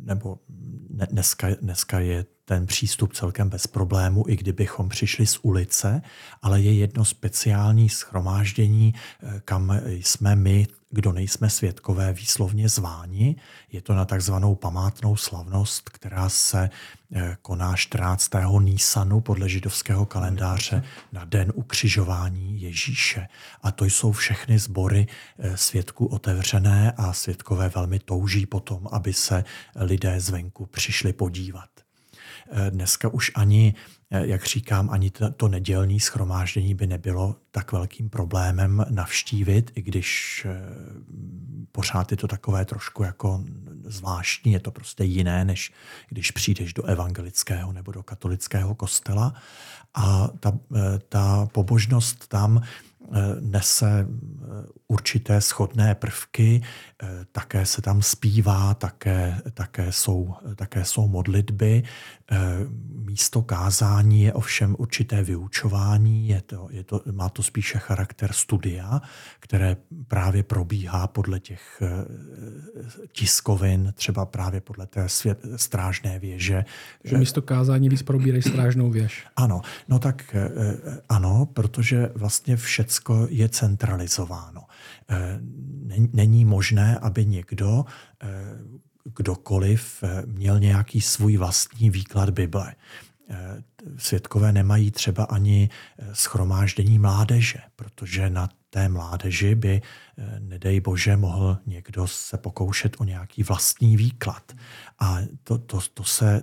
nebo dneska je ten přístup celkem bez problému, i kdybychom přišli z ulice, ale je jedno speciální shromáždění, kam jsme my, kdo nejsme svědkové, výslovně zváni. Je to na takzvanou památnou slavnost, která se koná 14. Nísanu podle židovského kalendáře na den ukřižování Ježíše. A to jsou všechny sbory svědků otevřené a svědkové velmi touží potom, aby se lidé zvenku přišli podívat. Dneska už ani, jak říkám, ani to nedělní shromáždění by nebylo tak velkým problémem navštívit, i když pořád je to takové trošku jako zvláštní, je to prostě jiné, než když přijdeš do evangelického nebo do katolického kostela. A ta pobožnost tam nese určité shodné prvky, také se tam zpívá, také jsou modlitby. Místo kázání je ovšem určité vyučování, má to spíše charakter studia, které právě probíhá podle těch tiskovin, třeba právě podle té strážné věže. Že místo kázání víc probírají strážnou věž. Ano, no tak ano, protože vlastně všecko je centralizováno. Není možné, aby někdo, kdokoliv, měl nějaký svůj vlastní výklad Bible. Svědkové nemají třeba ani shromáždění mládeže, protože na té mládeži by, nedej bože, mohl někdo se pokoušet o nějaký vlastní výklad. A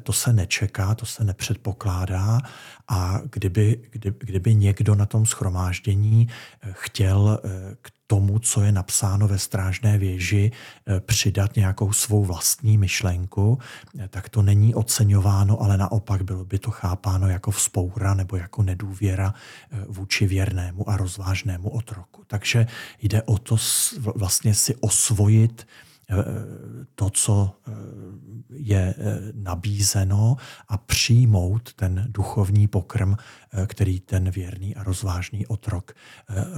to se nečeká, to se nepředpokládá. A kdyby někdo na tom shromáždění chtěl k tomu, co je napsáno ve strážné věži, přidat nějakou svou vlastní myšlenku, tak to není oceňováno, ale naopak bylo by to chápáno jako vzpoura nebo jako nedůvěra vůči věrnému a rozvážnému otroku. Takže jde o to vlastně si osvojit to, co je nabízeno, a přijmout ten duchovní pokrm, který ten věrný a rozvážný otrok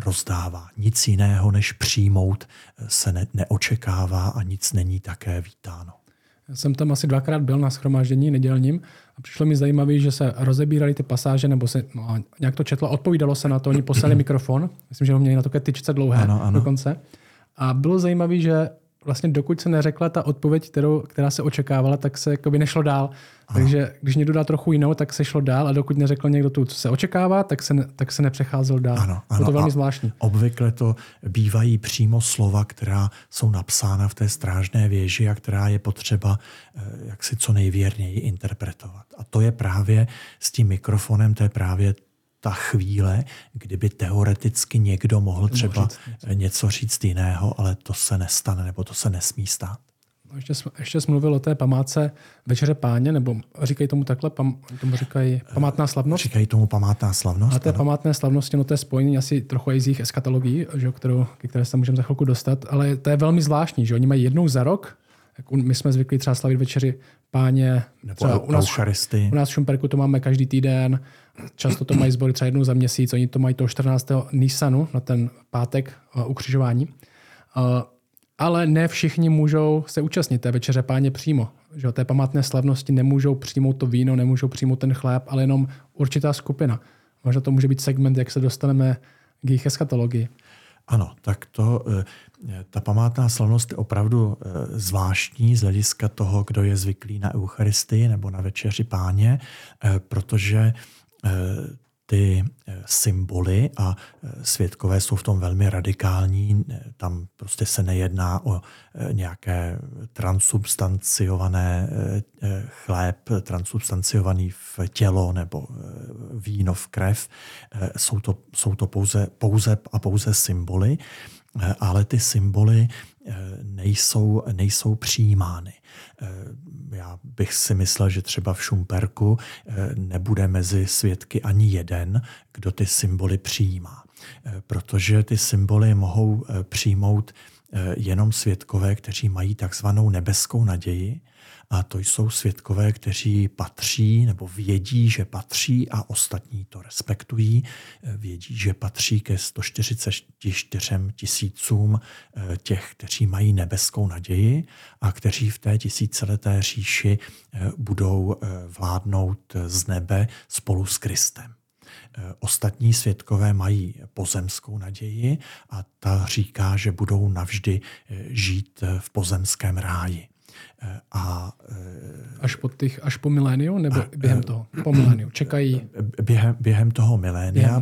rozdává. Nic jiného než přijmout se neočekává a nic není také vítáno. Já jsem tam asi dvakrát byl na shromáždění nedělním a přišlo mi zajímavé, že se rozebíraly ty pasáže, nebo se nějak to četlo, odpovídalo se na to, oni poslali mikrofon, myslím, že ho měli na takové tyčce dlouhé dokonce. A bylo zajímavé, že vlastně dokud se neřekla ta odpověď, která se očekávala, tak se jakoby nešlo dál. Aha. Takže když někdo dá trochu jinou, tak se šlo dál a dokud neřekl někdo tu, co se očekává, tak se nepřecházel dál. Ano, to je velmi zvláštní. Obvykle to bývají přímo slova, která jsou napsána v té strážné věži a která je potřeba jaksi co nejvěrněji interpretovat. A to je právě s tím mikrofonem, to je právě ta chvíle, kdyby teoreticky někdo mohl třeba něco říct jiného, ale to se nestane, nebo to se nesmí stát. No, ještě jsi mluvil o té památce Večeře Páně, nebo říkají tomu takhle, říkají památná slavnost? Říkají tomu památná slavnost. A té památné slavnosti, no to je spojení asi trochu i z jejich eschatologií, že, které se můžeme za chvilku dostat, ale to je velmi zvláštní, že oni mají jednou za rok. My jsme zvyklí třeba slavit Večeři Páně. Nebo u nás v Šumperku to máme každý týden. Často to mají sbory třeba jednou za měsíc. Oni to mají toho 14. Nisanu na ten pátek ukřižování. Ale ne všichni můžou se účastnit té Večeře Páně přímo. Že té památné slavnosti nemůžou přijmout to víno, nemůžou přijmout ten chléb, ale jenom určitá skupina. Možná to může být segment, jak se dostaneme k jejich eschatologii. Ano, tak ta památná slavnost je opravdu zvláštní z hlediska toho, kdo je zvyklý na Eucharistii nebo na Večeři Páně, protože ty symboly a svědkové jsou v tom velmi radikální. Tam prostě se nejedná o nějaké transubstanciované chléb, transubstanciovaný v tělo nebo víno v krev. Jsou to pouze symboly, ale ty symboly nejsou přijímány. Já bych si myslel, že třeba v Šumperku nebude mezi svědky ani jeden, kdo ty symboly přijímá. Protože ty symboly mohou přijmout jenom svědkové, kteří mají takzvanou nebeskou naději, a to jsou svědkové, kteří patří nebo vědí, že patří, a ostatní to respektují, vědí, že patří ke 144 000 těch, kteří mají nebeskou naději a kteří v té tisícileté říši budou vládnout z nebe spolu s Kristem. Ostatní svědkové mají pozemskou naději a ta říká, že budou navždy žít v pozemském ráji. Až po miléniu, nebo během toho? Po miléniu čekají? Během toho milénia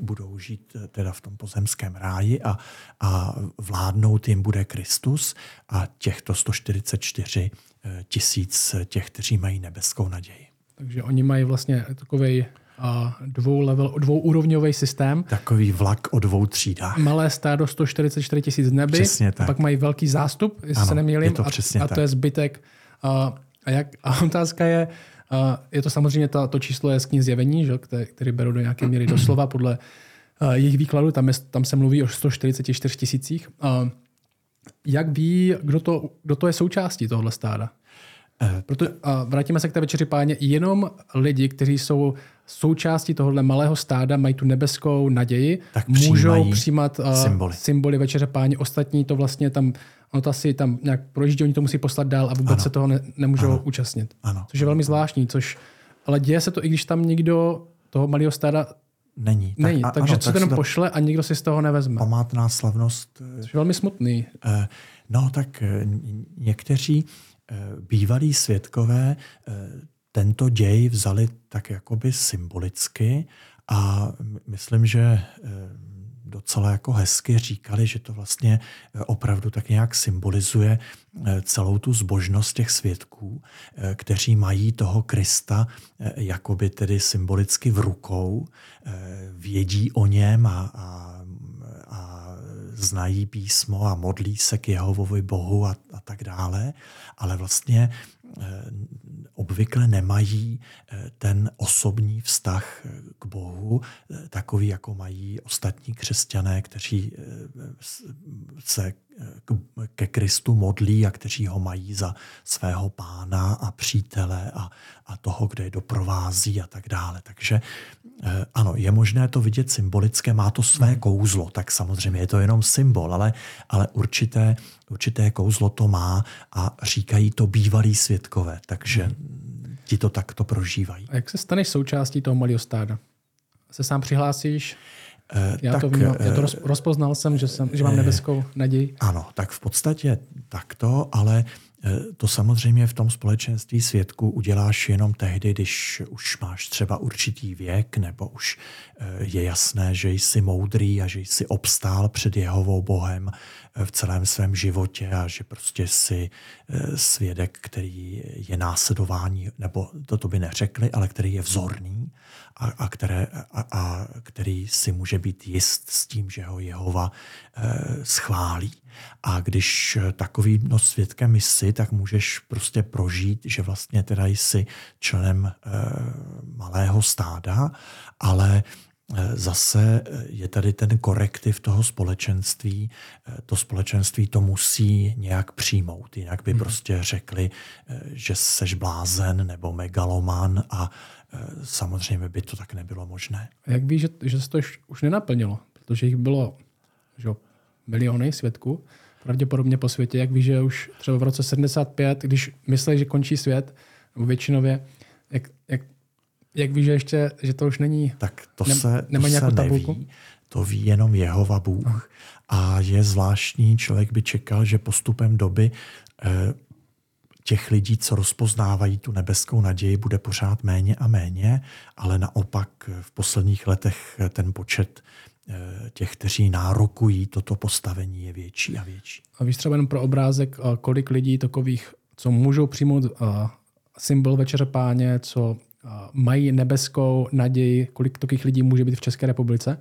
budou žít teda v tom pozemském ráji a vládnout jim bude Kristus a těchto 144 000 těch, kteří mají nebeskou naději. Takže oni mají vlastně takovej dvouúrovňový systém. Takový vlak o dvou třídách. Malé stádo 144 000 v nebi. Přesně tak. A pak mají velký zástup, jestli ano, se nemýlím. A to je zbytek. A otázka je, je to samozřejmě to číslo je z knih Zjevení, že, který berou do nějaké míry doslova podle jejich výkladu. Tam se mluví o 144 000. Jak ví, kdo to je součástí tohle stáda? Vrátíme se k té Večeři Páně. Jenom lidi, kteří jsou součástí tohohle malého stáda, mají tu nebeskou naději, můžou přijímat symboly Večeře Páně. Ostatní to vlastně tam nějak projíždí, oni to musí poslat dál a vůbec se toho nemůžou účastnit. Ano. Což je velmi zvláštní. Ale děje se to, i když tam nikdo toho malého stáda není. Takže co ten pošle a nikdo si z toho nevezme. Památná slavnost. Což je velmi smutný. Tak někteří bývalí svědkové tento děj vzali tak jakoby symbolicky a myslím, že docela jako hezky říkali, že to vlastně opravdu tak nějak symbolizuje celou tu zbožnost těch svědků, kteří mají toho Krista jakoby tedy symbolicky v rukou, vědí o něm a znají písmo a modlí se k Jehovovi Bohu a tak dále, ale vlastně obvykle nemají ten osobní vztah k Bohu, takový, jako mají ostatní křesťané, kteří se ke Kristu modlí a kteří ho mají za svého pána a přítele a toho, kde je doprovází a tak dále. Takže ano, je možné to vidět symbolické, má to své kouzlo, tak samozřejmě je to jenom symbol, ale určité kouzlo to má a říkají to bývalí svědkové, takže ti to takto prožívají. A jak se staneš součástí toho malého stáda? Se sám přihlásíš? Já to rozpoznal jsem, že mám nebeskou naději. Ano, tak v podstatě takto, ale to samozřejmě v tom společenství svědků uděláš jenom tehdy, když už máš třeba určitý věk, nebo už je jasné, že jsi moudrý a že jsi obstál před Jehovou Bohem v celém svém životě a že prostě jsi svědek, který je následování, nebo to by neřekli, ale který je vzorný a který si může být jist s tím, že ho Jehova schválí. A když takový svědkem jsi, tak můžeš prostě prožít, že vlastně teda jsi členem malého stáda, ale zase je tady ten korektiv toho společenství. To společenství to musí nějak přijmout, jinak by prostě řekli, že seš blázen nebo megaloman a samozřejmě by to tak nebylo možné. A jak víš, že se to už nenaplnilo? Protože jich bylo miliony svědků, pravděpodobně po světě. Jak víš, že už třeba v roce 75, když mysleli, že končí svět, většinově, jak víš, že ještě, že to už není, tak nemá nějakou tabulku? Neví, to ví jenom Jehova Bůh. A je zvláštní, člověk by čekal, že postupem doby těch lidí, co rozpoznávají tu nebeskou naději, bude pořád méně a méně, ale naopak v posledních letech ten počet těch, kteří nárokují toto postavení, je větší a větší. A víš třeba jen pro obrázek, kolik lidí takových, co můžou přijmout symbol Večeře Páně, co mají nebeskou naději, kolik takových lidí může být v České republice?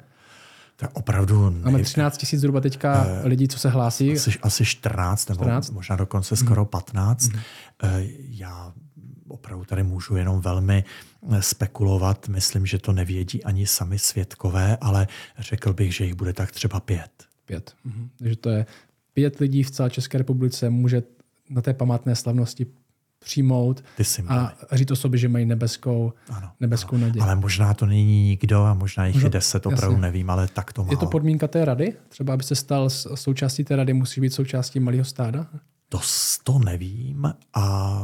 Tak opravdu... Máme 13 000 zhruba teďka lidí, co se hlásí. Asi 14, nebo 14? Možná dokonce skoro 15. Já opravdu tady můžu jenom velmi spekulovat. Myslím, že to nevědí ani sami svědkové, ale řekl bych, že jich bude tak třeba 5. Takže to je 5 lidí v celé České republice může na té památné slavnosti přijmout a říct o sobě, že mají nebeskou naději. Ale možná to není nikdo a možná jich je 10, opravdu nevím, ale tak to málo. Je to podmínka té rady? Třeba, aby se stal součástí té rady, musí být součástí malého stáda? To nevím a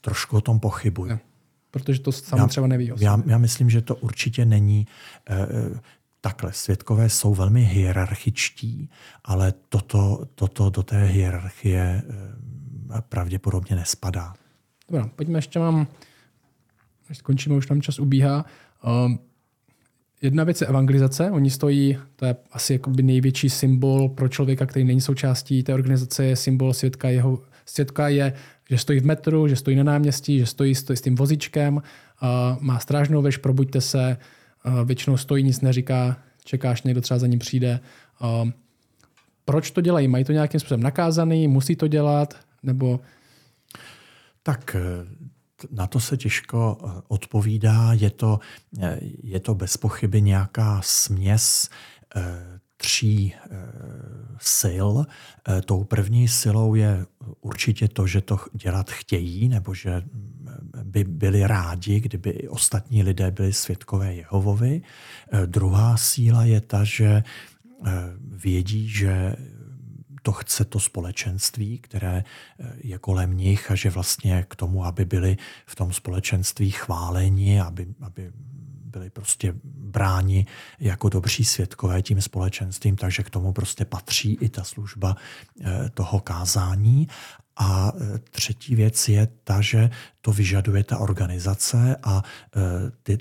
trošku o tom pochybuji. Ne, protože to sám třeba neví. Já myslím, že to určitě není... Takhle, svědkové jsou velmi hierarchičtí, ale toto do té hierarchie pravděpodobně nespadá. Dobrá, pojďme ještě až skončíme, už nám čas ubíhá. Jedna věc je evangelizace, oni stojí, to je asi jakoby největší symbol pro člověka, který není součástí té organizace, je symbol svědka. Jeho svědka je, že stojí v metru, že stojí na náměstí, že stojí s tím vozičkem, má strážnou věž, probuďte se, většinou stojí, nic neříká, čekáš, někdo třeba za ním přijde. Proč to dělají? Mají to nějakým způsobem nakázaný, musí to dělat? Nebo... Tak na to se těžko odpovídá. Je to bez pochyby nějaká směs tří sil. Tou první silou je určitě to, že to dělat chtějí, nebo že by byli rádi, kdyby i ostatní lidé byli svědkové Jehovovi. Druhá síla je ta, že vědí, že to chce to společenství, které je kolem nich a že vlastně k tomu, aby byli v tom společenství chváleni, aby byli prostě bráni jako dobří svědkové tím společenstvím, takže k tomu prostě patří i ta služba toho kázání. A třetí věc je ta, že to vyžaduje ta organizace a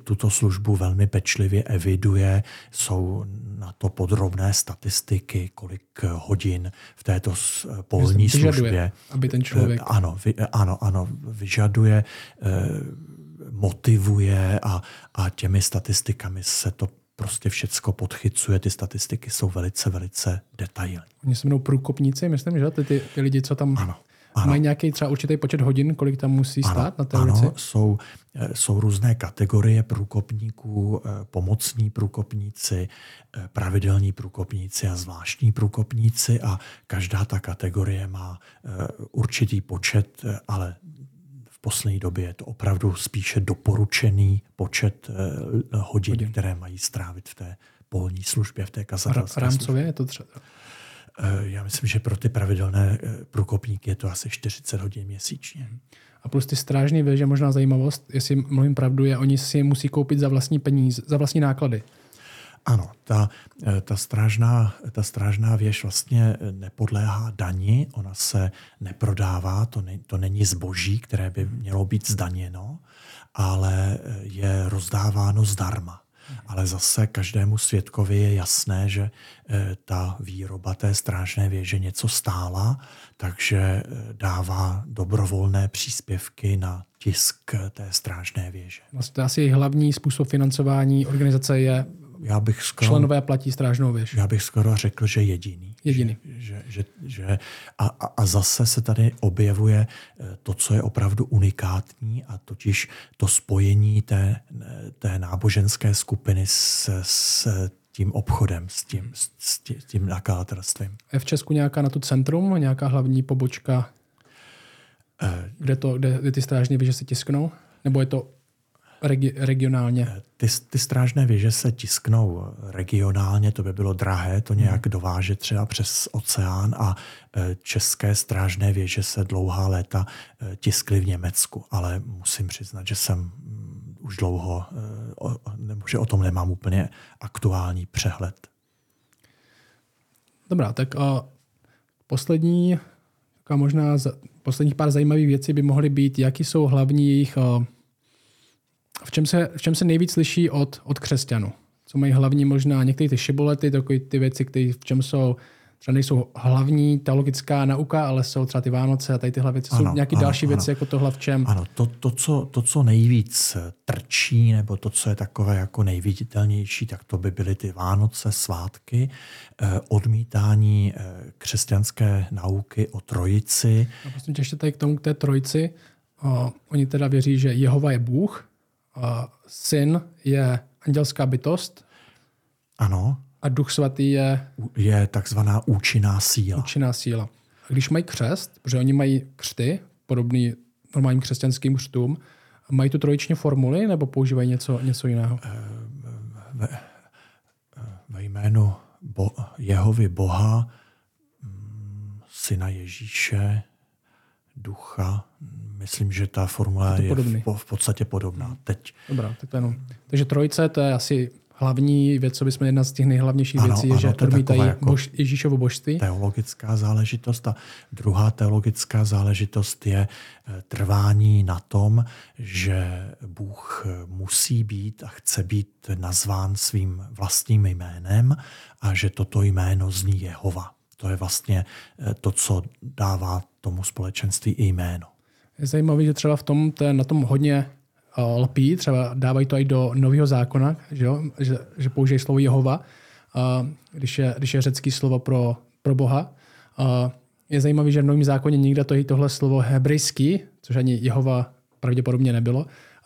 tuto službu velmi pečlivě eviduje. Jsou na to podrobné statistiky, kolik hodin v této polní službě. Aby ten člověk... Ano, vyžaduje... motivuje a těmi statistikami se to prostě všecko podchycuje. Ty statistiky jsou velice, velice detailní. Oni se mnou průkopníci, myslím, že ty lidi, co tam mají nějaký třeba určitý počet hodin, kolik tam musí stát na té ulici? Ano, jsou různé kategorie průkopníků, pomocní průkopníci, pravidelní průkopníci a zvláštní průkopníci a každá ta kategorie má určitý počet, ale v poslední době je to opravdu spíše doporučený počet hodin, které mají strávit v té polní službě, v té kazatelské rámcově službě. Je to třeba? Já myslím, že pro ty pravidelné průkopníky je to asi 40 hodin měsíčně. A plus ty strážní věže, možná zajímavost, jestli mluvím pravdu, je, oni si musí koupit za vlastní peníze, za vlastní náklady. Ano, ta strážná věž vlastně nepodléhá dani, ona se neprodává, to není zboží, které by mělo být zdaněno, ale je rozdáváno zdarma. Ale zase každému svědkovi je jasné, že ta výroba té strážné věže něco stála, takže dává dobrovolné příspěvky na tisk té strážné věže. Vlastně to asi hlavní způsob financování organizace je, členové platí strážnou věž. Já bych skoro řekl, že jediný. A zase se tady objevuje to, co je opravdu unikátní, a totiž to spojení té náboženské skupiny s tím obchodem, s tím nakladatelstvím. Je v Česku nějaká na to centrum, nějaká hlavní pobočka, kde ty strážní věže se tisknou? Nebo je to regionálně? Ty strážné věže se tisknou regionálně, to by bylo drahé, to nějak dovážet třeba přes oceán, a české strážné věže se dlouhá léta tiskly v Německu, ale musím přiznat, že jsem už dlouho, že o tom nemám úplně aktuální přehled. Dobrá, tak posledních pár zajímavých věcí by mohly být, jaký jsou hlavní jejich v čem se nejvíc liší od křesťanů? Co mají hlavní možná některé ty šibolety, takové ty věci, které v čem jsou, třeba nejsou hlavní teologická nauka, ale jsou třeba ty Vánoce a tady tyhle věci. Ano, jsou nějaké další věci, jako tohle v čem? Ano, to, co nejvíc trčí, nebo to, co je takové jako nejviditelnější, tak to by byly ty Vánoce, svátky, odmítání křesťanské nauky o Trojici. A prostě ještě tady k tomu, k té Trojici. Oni teda věří, že Jehova je Bůh, Syn je andělská bytost. Ano. A Duch svatý je takzvaná účinná síla. A když mají křest, protože oni mají křty, podobný normálním křesťanským křtům, mají tu trojiční formuli, nebo používají něco jiného? Ve jménu Jehovy Boha, Syna Ježíše, Ducha, myslím, že ta formula je v podstatě podobná teď. Dobrá, tak jenom. Takže trojice, to je asi hlavní věc, co bychom jedna z těch nejhlavnějších věcí, že odmítají jako Ježíšovo božství. Teologická záležitost. A druhá teologická záležitost je trvání na tom, že Bůh musí být a chce být nazván svým vlastním jménem a že toto jméno zní Jehova. To je vlastně to, co dává tomu společenství i jméno. Je zajímavé, že třeba v tom, to je na tom hodně lpí, třeba dávají to i do Nového zákona, že použijí slovo Jehova, když je řecký slovo pro Boha. Je zajímavé, že v Novém zákoně nikde tohle slovo hebrejský, což ani Jehova pravděpodobně nebylo,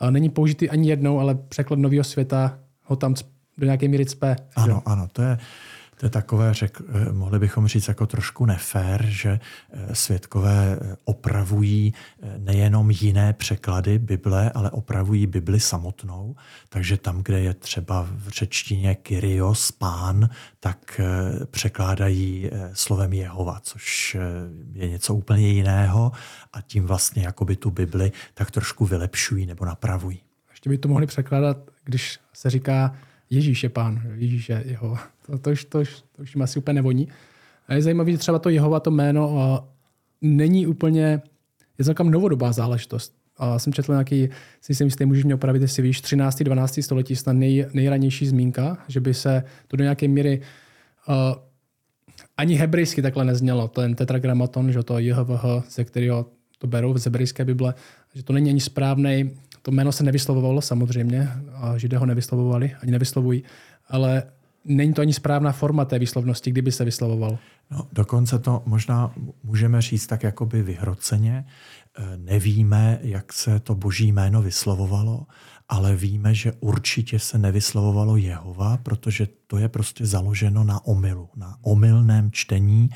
není použitý ani jednou, ale překlad Nového světa ho tam do nějaké míry cpe. Ano, ano, to je takové, mohli bychom říct, jako trošku nefér, že svědkové opravují nejenom jiné překlady Bible, ale opravují Bibli samotnou. Takže tam, kde je třeba v řečtině Kyrios, pán, tak překládají slovem Jehova, což je něco úplně jiného, a tím vlastně jakoby tu Bibli tak trošku vylepšují nebo napravují. Ještě by to mohli překládat, když se říká Ježíš je pán, Ježíš je Jehova. To už jim asi úplně nevoní. A je zajímavé, že třeba to Jehova, to jméno, není úplně, je celkem novodobá záležitost. Jsem četl nějaký, si myslím, můžeš mě opravit, jestli víš, 13. 12. století snad nejranější zmínka, že by se to do nějaké míry ani hebrejsky takhle neznělo. Ten tetragramaton, že to JHVH, ze kterého to berou z hebrejské Bible, že to není ani správnej. To jméno se nevyslovovalo samozřejmě, a Židé ho nevyslovovali, ani nevyslovují, ale není to ani správná forma té výslovnosti, kdyby se vyslovoval. No, dokonce to možná můžeme říct tak jakoby vyhroceně. Nevíme, jak se to boží jméno vyslovovalo, ale víme, že určitě se nevyslovovalo Jehova, protože to je prostě založeno na omylu, na omylném čtení,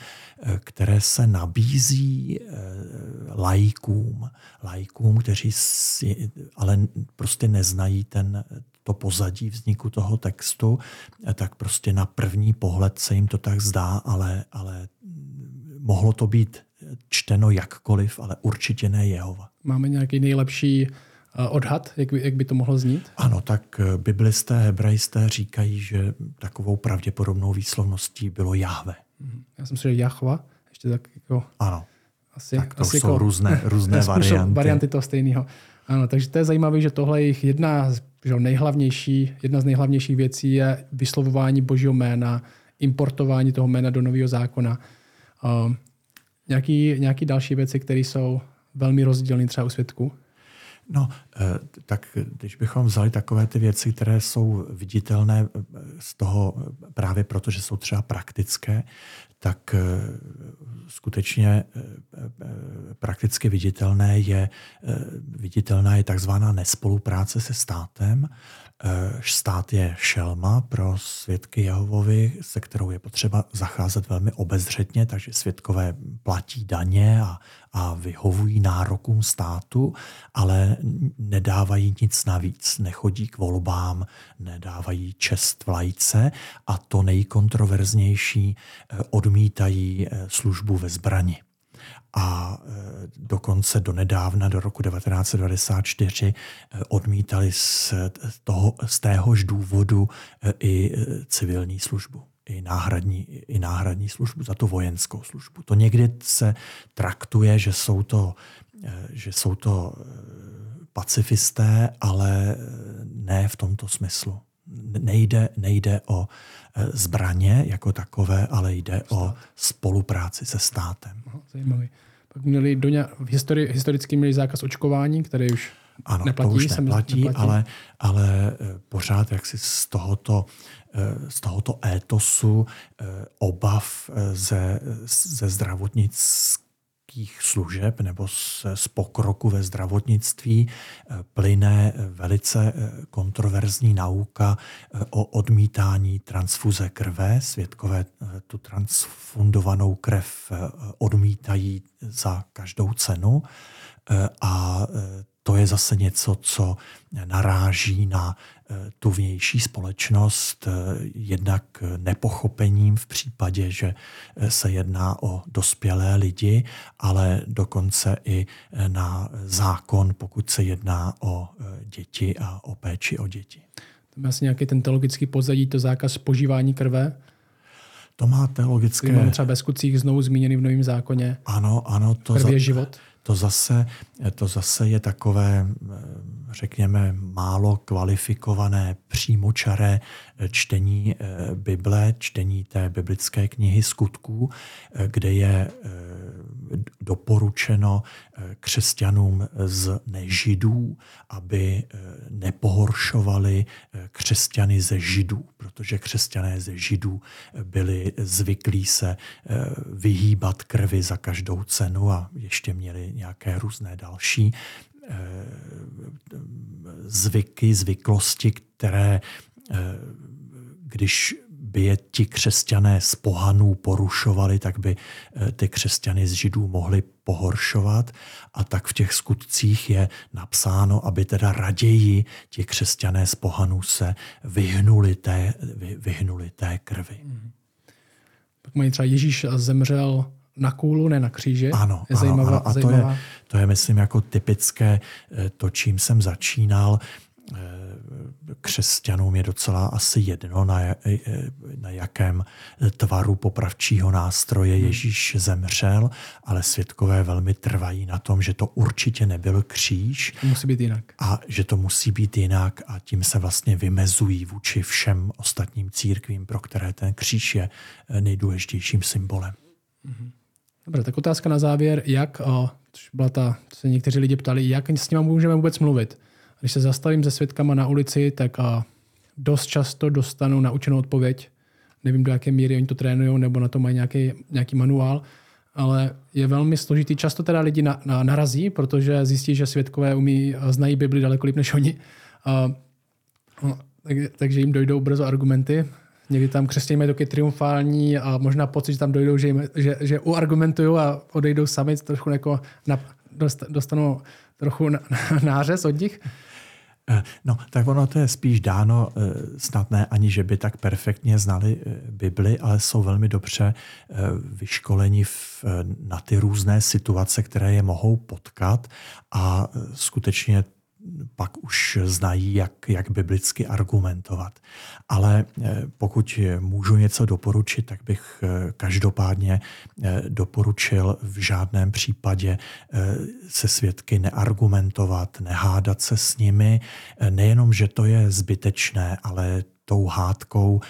které se nabízí laikům, kteří ale prostě neznají to pozadí vzniku toho textu, tak prostě na první pohled se jim to tak zdá, ale mohlo to být čteno jakkoliv, ale určitě ne Jehova. Máme nějaký nejlepší odhad, jak by to mohlo znít? Ano, tak biblisté, hebrajisté říkají, že takovou pravděpodobnou výslovností bylo Jahve. Já jsem si říkal Jahva, ještě tak jako... Ano, tak to jsou jako, různé varianty. Varianty toho stejného. Ano, takže to je zajímavé, že tohle je jich jedna z nejhlavnějších věcí je vyslovování Božího jména, importování toho jména do Nového zákona. Nějaké další věci, které jsou velmi rozdílné třeba u svědků? No, tak když bychom vzali takové ty věci, které jsou viditelné z toho právě proto, že jsou třeba praktické, tak skutečně prakticky viditelná je takzvaná nespolupráce se státem. Stát je šelma pro svědky Jehovovi, se kterou je potřeba zacházet velmi obezřetně, takže svědkové platí daně a vyhovují nárokům státu, ale nedávají nic navíc, nechodí k volbám, nedávají čest vlajce a to nejkontroverznější, odmítají službu ve zbrani. A dokonce donedávna, do roku 1994, odmítali z téhož důvodu i civilní službu, i náhradní službu za tu vojenskou službu. To někdy se traktuje, že jsou to pacifisté, ale ne v tomto smyslu. Nejde o zbraně jako takové, ale jde o spolupráci se státem. Aha, zajímavý. Pak měli historicky měli zákaz očkování, který už ano, neplatí. Ano, to už neplatí, ale pořád jaksi z tohoto étosu obav ze zdravotnických služeb nebo z pokroku ve zdravotnictví plyne velice kontroverzní nauka o odmítání transfuze krve. Svědkové tu transfundovanou krev odmítají za každou cenu a to je zase něco, co naráží na tu vnější společnost jednak nepochopením v případě, že se jedná o dospělé lidi, ale dokonce i na zákon, pokud se jedná o děti a o péči o děti. To má asi nějaký ten teologický pozadí, to zákaz požívání krve? To má teologické... Máme třeba ve Skutcích znovu zmíněný v Novém zákoně. Ano. Život. To zase je takové, řekněme, málo kvalifikované přímočaré čtení Bible, čtení té biblické knihy Skutků, kde je doporučeno křesťanům z nežidů, aby nepohoršovali křesťany ze židů, protože křesťané ze židů byli zvyklí se vyhýbat krvi za každou cenu a ještě měli nějaké různé další zvyklosti, které, když by je ti křesťané z pohanů porušovali, tak by ty křesťany z židů mohli pohoršovat. A tak v těch skutcích je napsáno, aby teda raději ti křesťané z pohanů se vyhnuli té krvi. Tak mají třeba Ježíš zemřel na kůlu, ne na kříži. Ano, je zajímavá, ano. A to je, myslím, jako typické to, čím jsem začínal. Křesťanům je docela asi jedno, na jakém tvaru popravčího nástroje Ježíš zemřel, ale svědkové velmi trvají na tom, že to určitě nebyl kříž. To musí být jinak. A že to musí být jinak a tím se vlastně vymezují vůči všem ostatním církvím, pro které ten kříž je nejdůležitějším symbolem. Dobře, tak otázka na závěr, co se někteří lidi ptali, jak s nimi můžeme vůbec mluvit. Když se zastavím se svědkama na ulici, tak dost často dostanu naučenou odpověď. Nevím, do jaké míry oni to trénují, nebo na to mají nějaký manuál, ale je velmi složitý. Často teda lidi narazí, protože zjistí, že svědkové znají Bibli daleko líp než oni. Takže jim dojdou brzo argumenty. Někdy tam křesťané mají taky triumfální a možná pocit, že tam dojdou, že uargumentují a odejdou sami, trošku jako dostanou trochu nářez od nich. No, tak ono to je spíš dáno, snad ne ani, že by tak perfektně znali Bibli, ale jsou velmi dobře vyškoleni na ty různé situace, které je mohou potkat a skutečně pak už znají, jak biblicky argumentovat. Ale pokud můžu něco doporučit, tak bych každopádně doporučil v žádném případě se svědky neargumentovat, nehádat se s nimi. Nejenom, že to je zbytečné, ale tou hádkou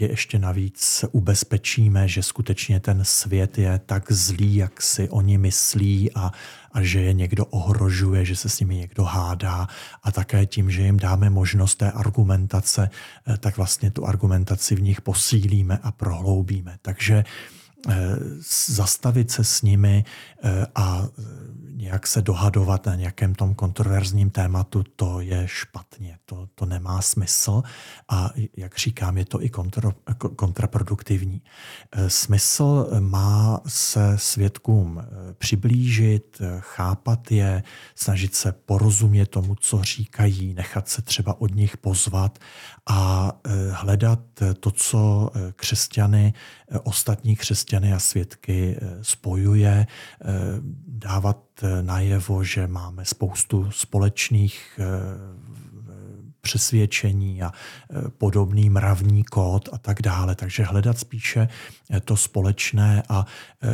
je ještě navíc ubezpečíme, že skutečně ten svět je tak zlý, jak si oni myslí a že je někdo ohrožuje, že se s nimi někdo hádá. A také tím, že jim dáme možnost té argumentace, tak vlastně tu argumentaci v nich posílíme a prohloubíme. Takže zastavit se s nimi a nějak se dohadovat na nějakém tom kontroverzním tématu, to je špatně, to nemá smysl a jak říkám, je to i kontraproduktivní. Smysl má se svědkům přiblížit, chápat je, snažit se porozumět tomu, co říkají, nechat se třeba od nich pozvat a hledat to, co ostatní křesťany a svědky spojuje, dávat najevo, že máme spoustu společných přesvědčení a podobný mravní kód a tak dále. Takže hledat spíše to společné a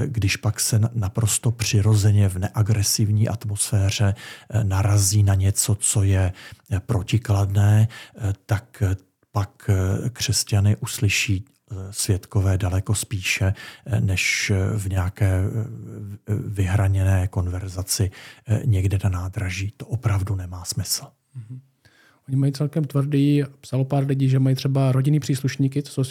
když pak se naprosto přirozeně v neagresivní atmosféře narazí na něco, co je protikladné, tak pak křesťany uslyší svědkové daleko spíše, než v nějaké vyhraněné konverzaci někde na nádraží. To opravdu nemá smysl. Mm-hmm. Oni mají celkem tvrdý, psalo pár lidí, že mají třeba rodinní příslušníky, co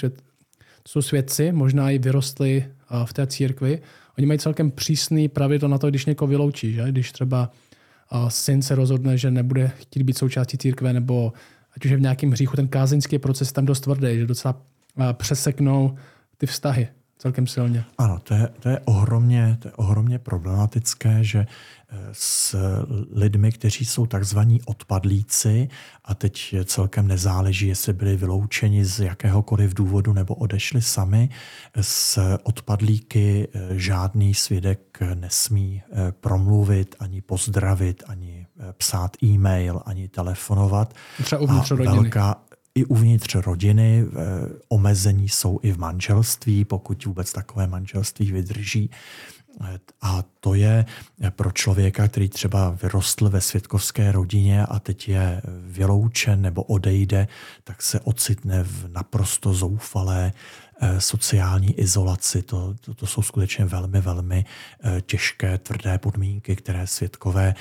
jsou svědci, možná i vyrostli v té církvi. Oni mají celkem přísný pravidlo na to, když někoho vyloučí, že? Když třeba syn se rozhodne, že nebude chtít být součástí církve, nebo ať už je v nějakém hříchu, ten kázeňský proces tam dost tvrdý, že docela přeseknou ty vztahy celkem silně. Ano, to je ohromně problematické, že s lidmi, kteří jsou takzvaní odpadlíci a teď celkem nezáleží, jestli byli vyloučeni z jakéhokoliv důvodu nebo odešli sami, s odpadlíky žádný svědek nesmí promluvit, ani pozdravit, ani psát e-mail, ani telefonovat. Třeba uvnitř rodiny. I uvnitř rodiny, omezení jsou i v manželství, pokud vůbec takové manželství vydrží. A to je pro člověka, který třeba vyrostl ve svědkovské rodině a teď je vyloučen nebo odejde, tak se ocitne v naprosto zoufalé sociální izolaci. To jsou skutečně velmi, velmi těžké, tvrdé podmínky, které svědkové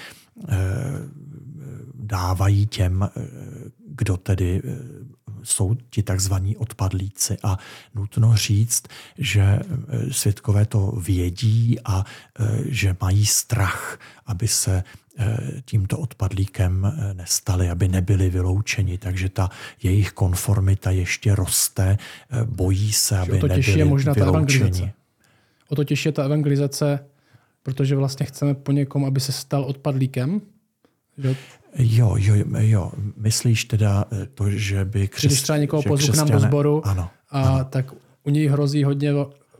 dávají těm, kdo tedy jsou ti takzvaní odpadlíci. A nutno říct, že svědkové to vědí a že mají strach, aby se tímto odpadlíkem nestali, aby nebyli vyloučeni. Takže ta jejich konformita ještě roste, bojí se, aby nebyli vyloučeni. O to těžší je ta evangelizace, protože vlastně chceme po někom, aby se stal odpadlíkem. Že? Jo. Myslíš teda to, že by křesťané... Když třeba někoho pozvu k nám do sboru, ano. Tak u něj hrozí hodně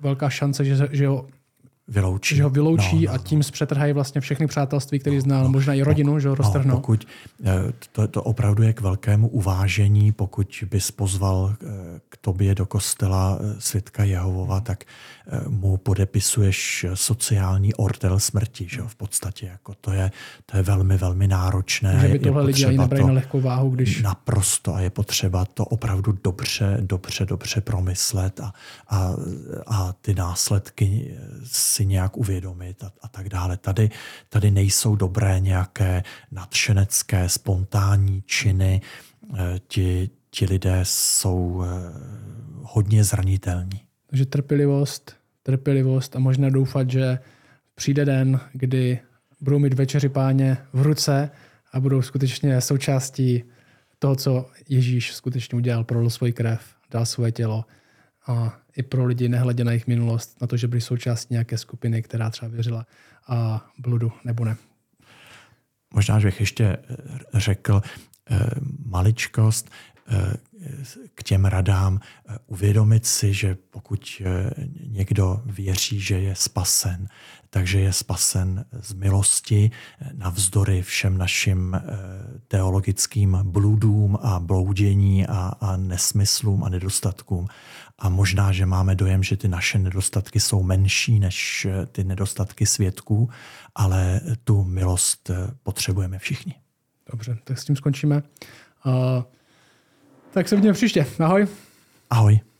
velká šance, že ho vyloučí, a tím zpřetrhají vlastně všechny přátelství, které znal, možná i rodinu, že ho roztrhnou. Pokud, to opravdu je k velkému uvážení, pokud bys pozval k tobě do kostela svědka Jehovova, tak mu podepisuješ sociální ortel smrti, že v podstatě. Jako to je velmi, velmi náročné. Že by tohle lidi ani nebrali na lehkou váhu, když... Naprosto a je potřeba to opravdu dobře promyslet a ty následky si nějak uvědomit a tak dále. Tady nejsou dobré nějaké nadšenecké, spontánní činy. Ti lidé jsou hodně zranitelní. Takže trpělivost a možná doufat, že přijde den, kdy budou mít večeři Páně v ruce a budou skutečně součástí toho, co Ježíš skutečně udělal, prolil svoji krev, dal svoje tělo a i pro lidi, nehledě na jejich minulost, na to, že byli součástí nějaké skupiny, která třeba věřila a bludu nebo ne. Možná, že bych ještě řekl maličkost k těm radám, uvědomit si, že pokud pokud někdo věří, že je spasen, takže je spasen z milosti navzdory všem našim teologickým bludům a bloudění a nesmyslům a nedostatkům. A možná, že máme dojem, že ty naše nedostatky jsou menší než ty nedostatky svědků, ale tu milost potřebujeme všichni. Dobře, tak s tím skončíme. Tak se vidíme příště. Ahoj. Ahoj.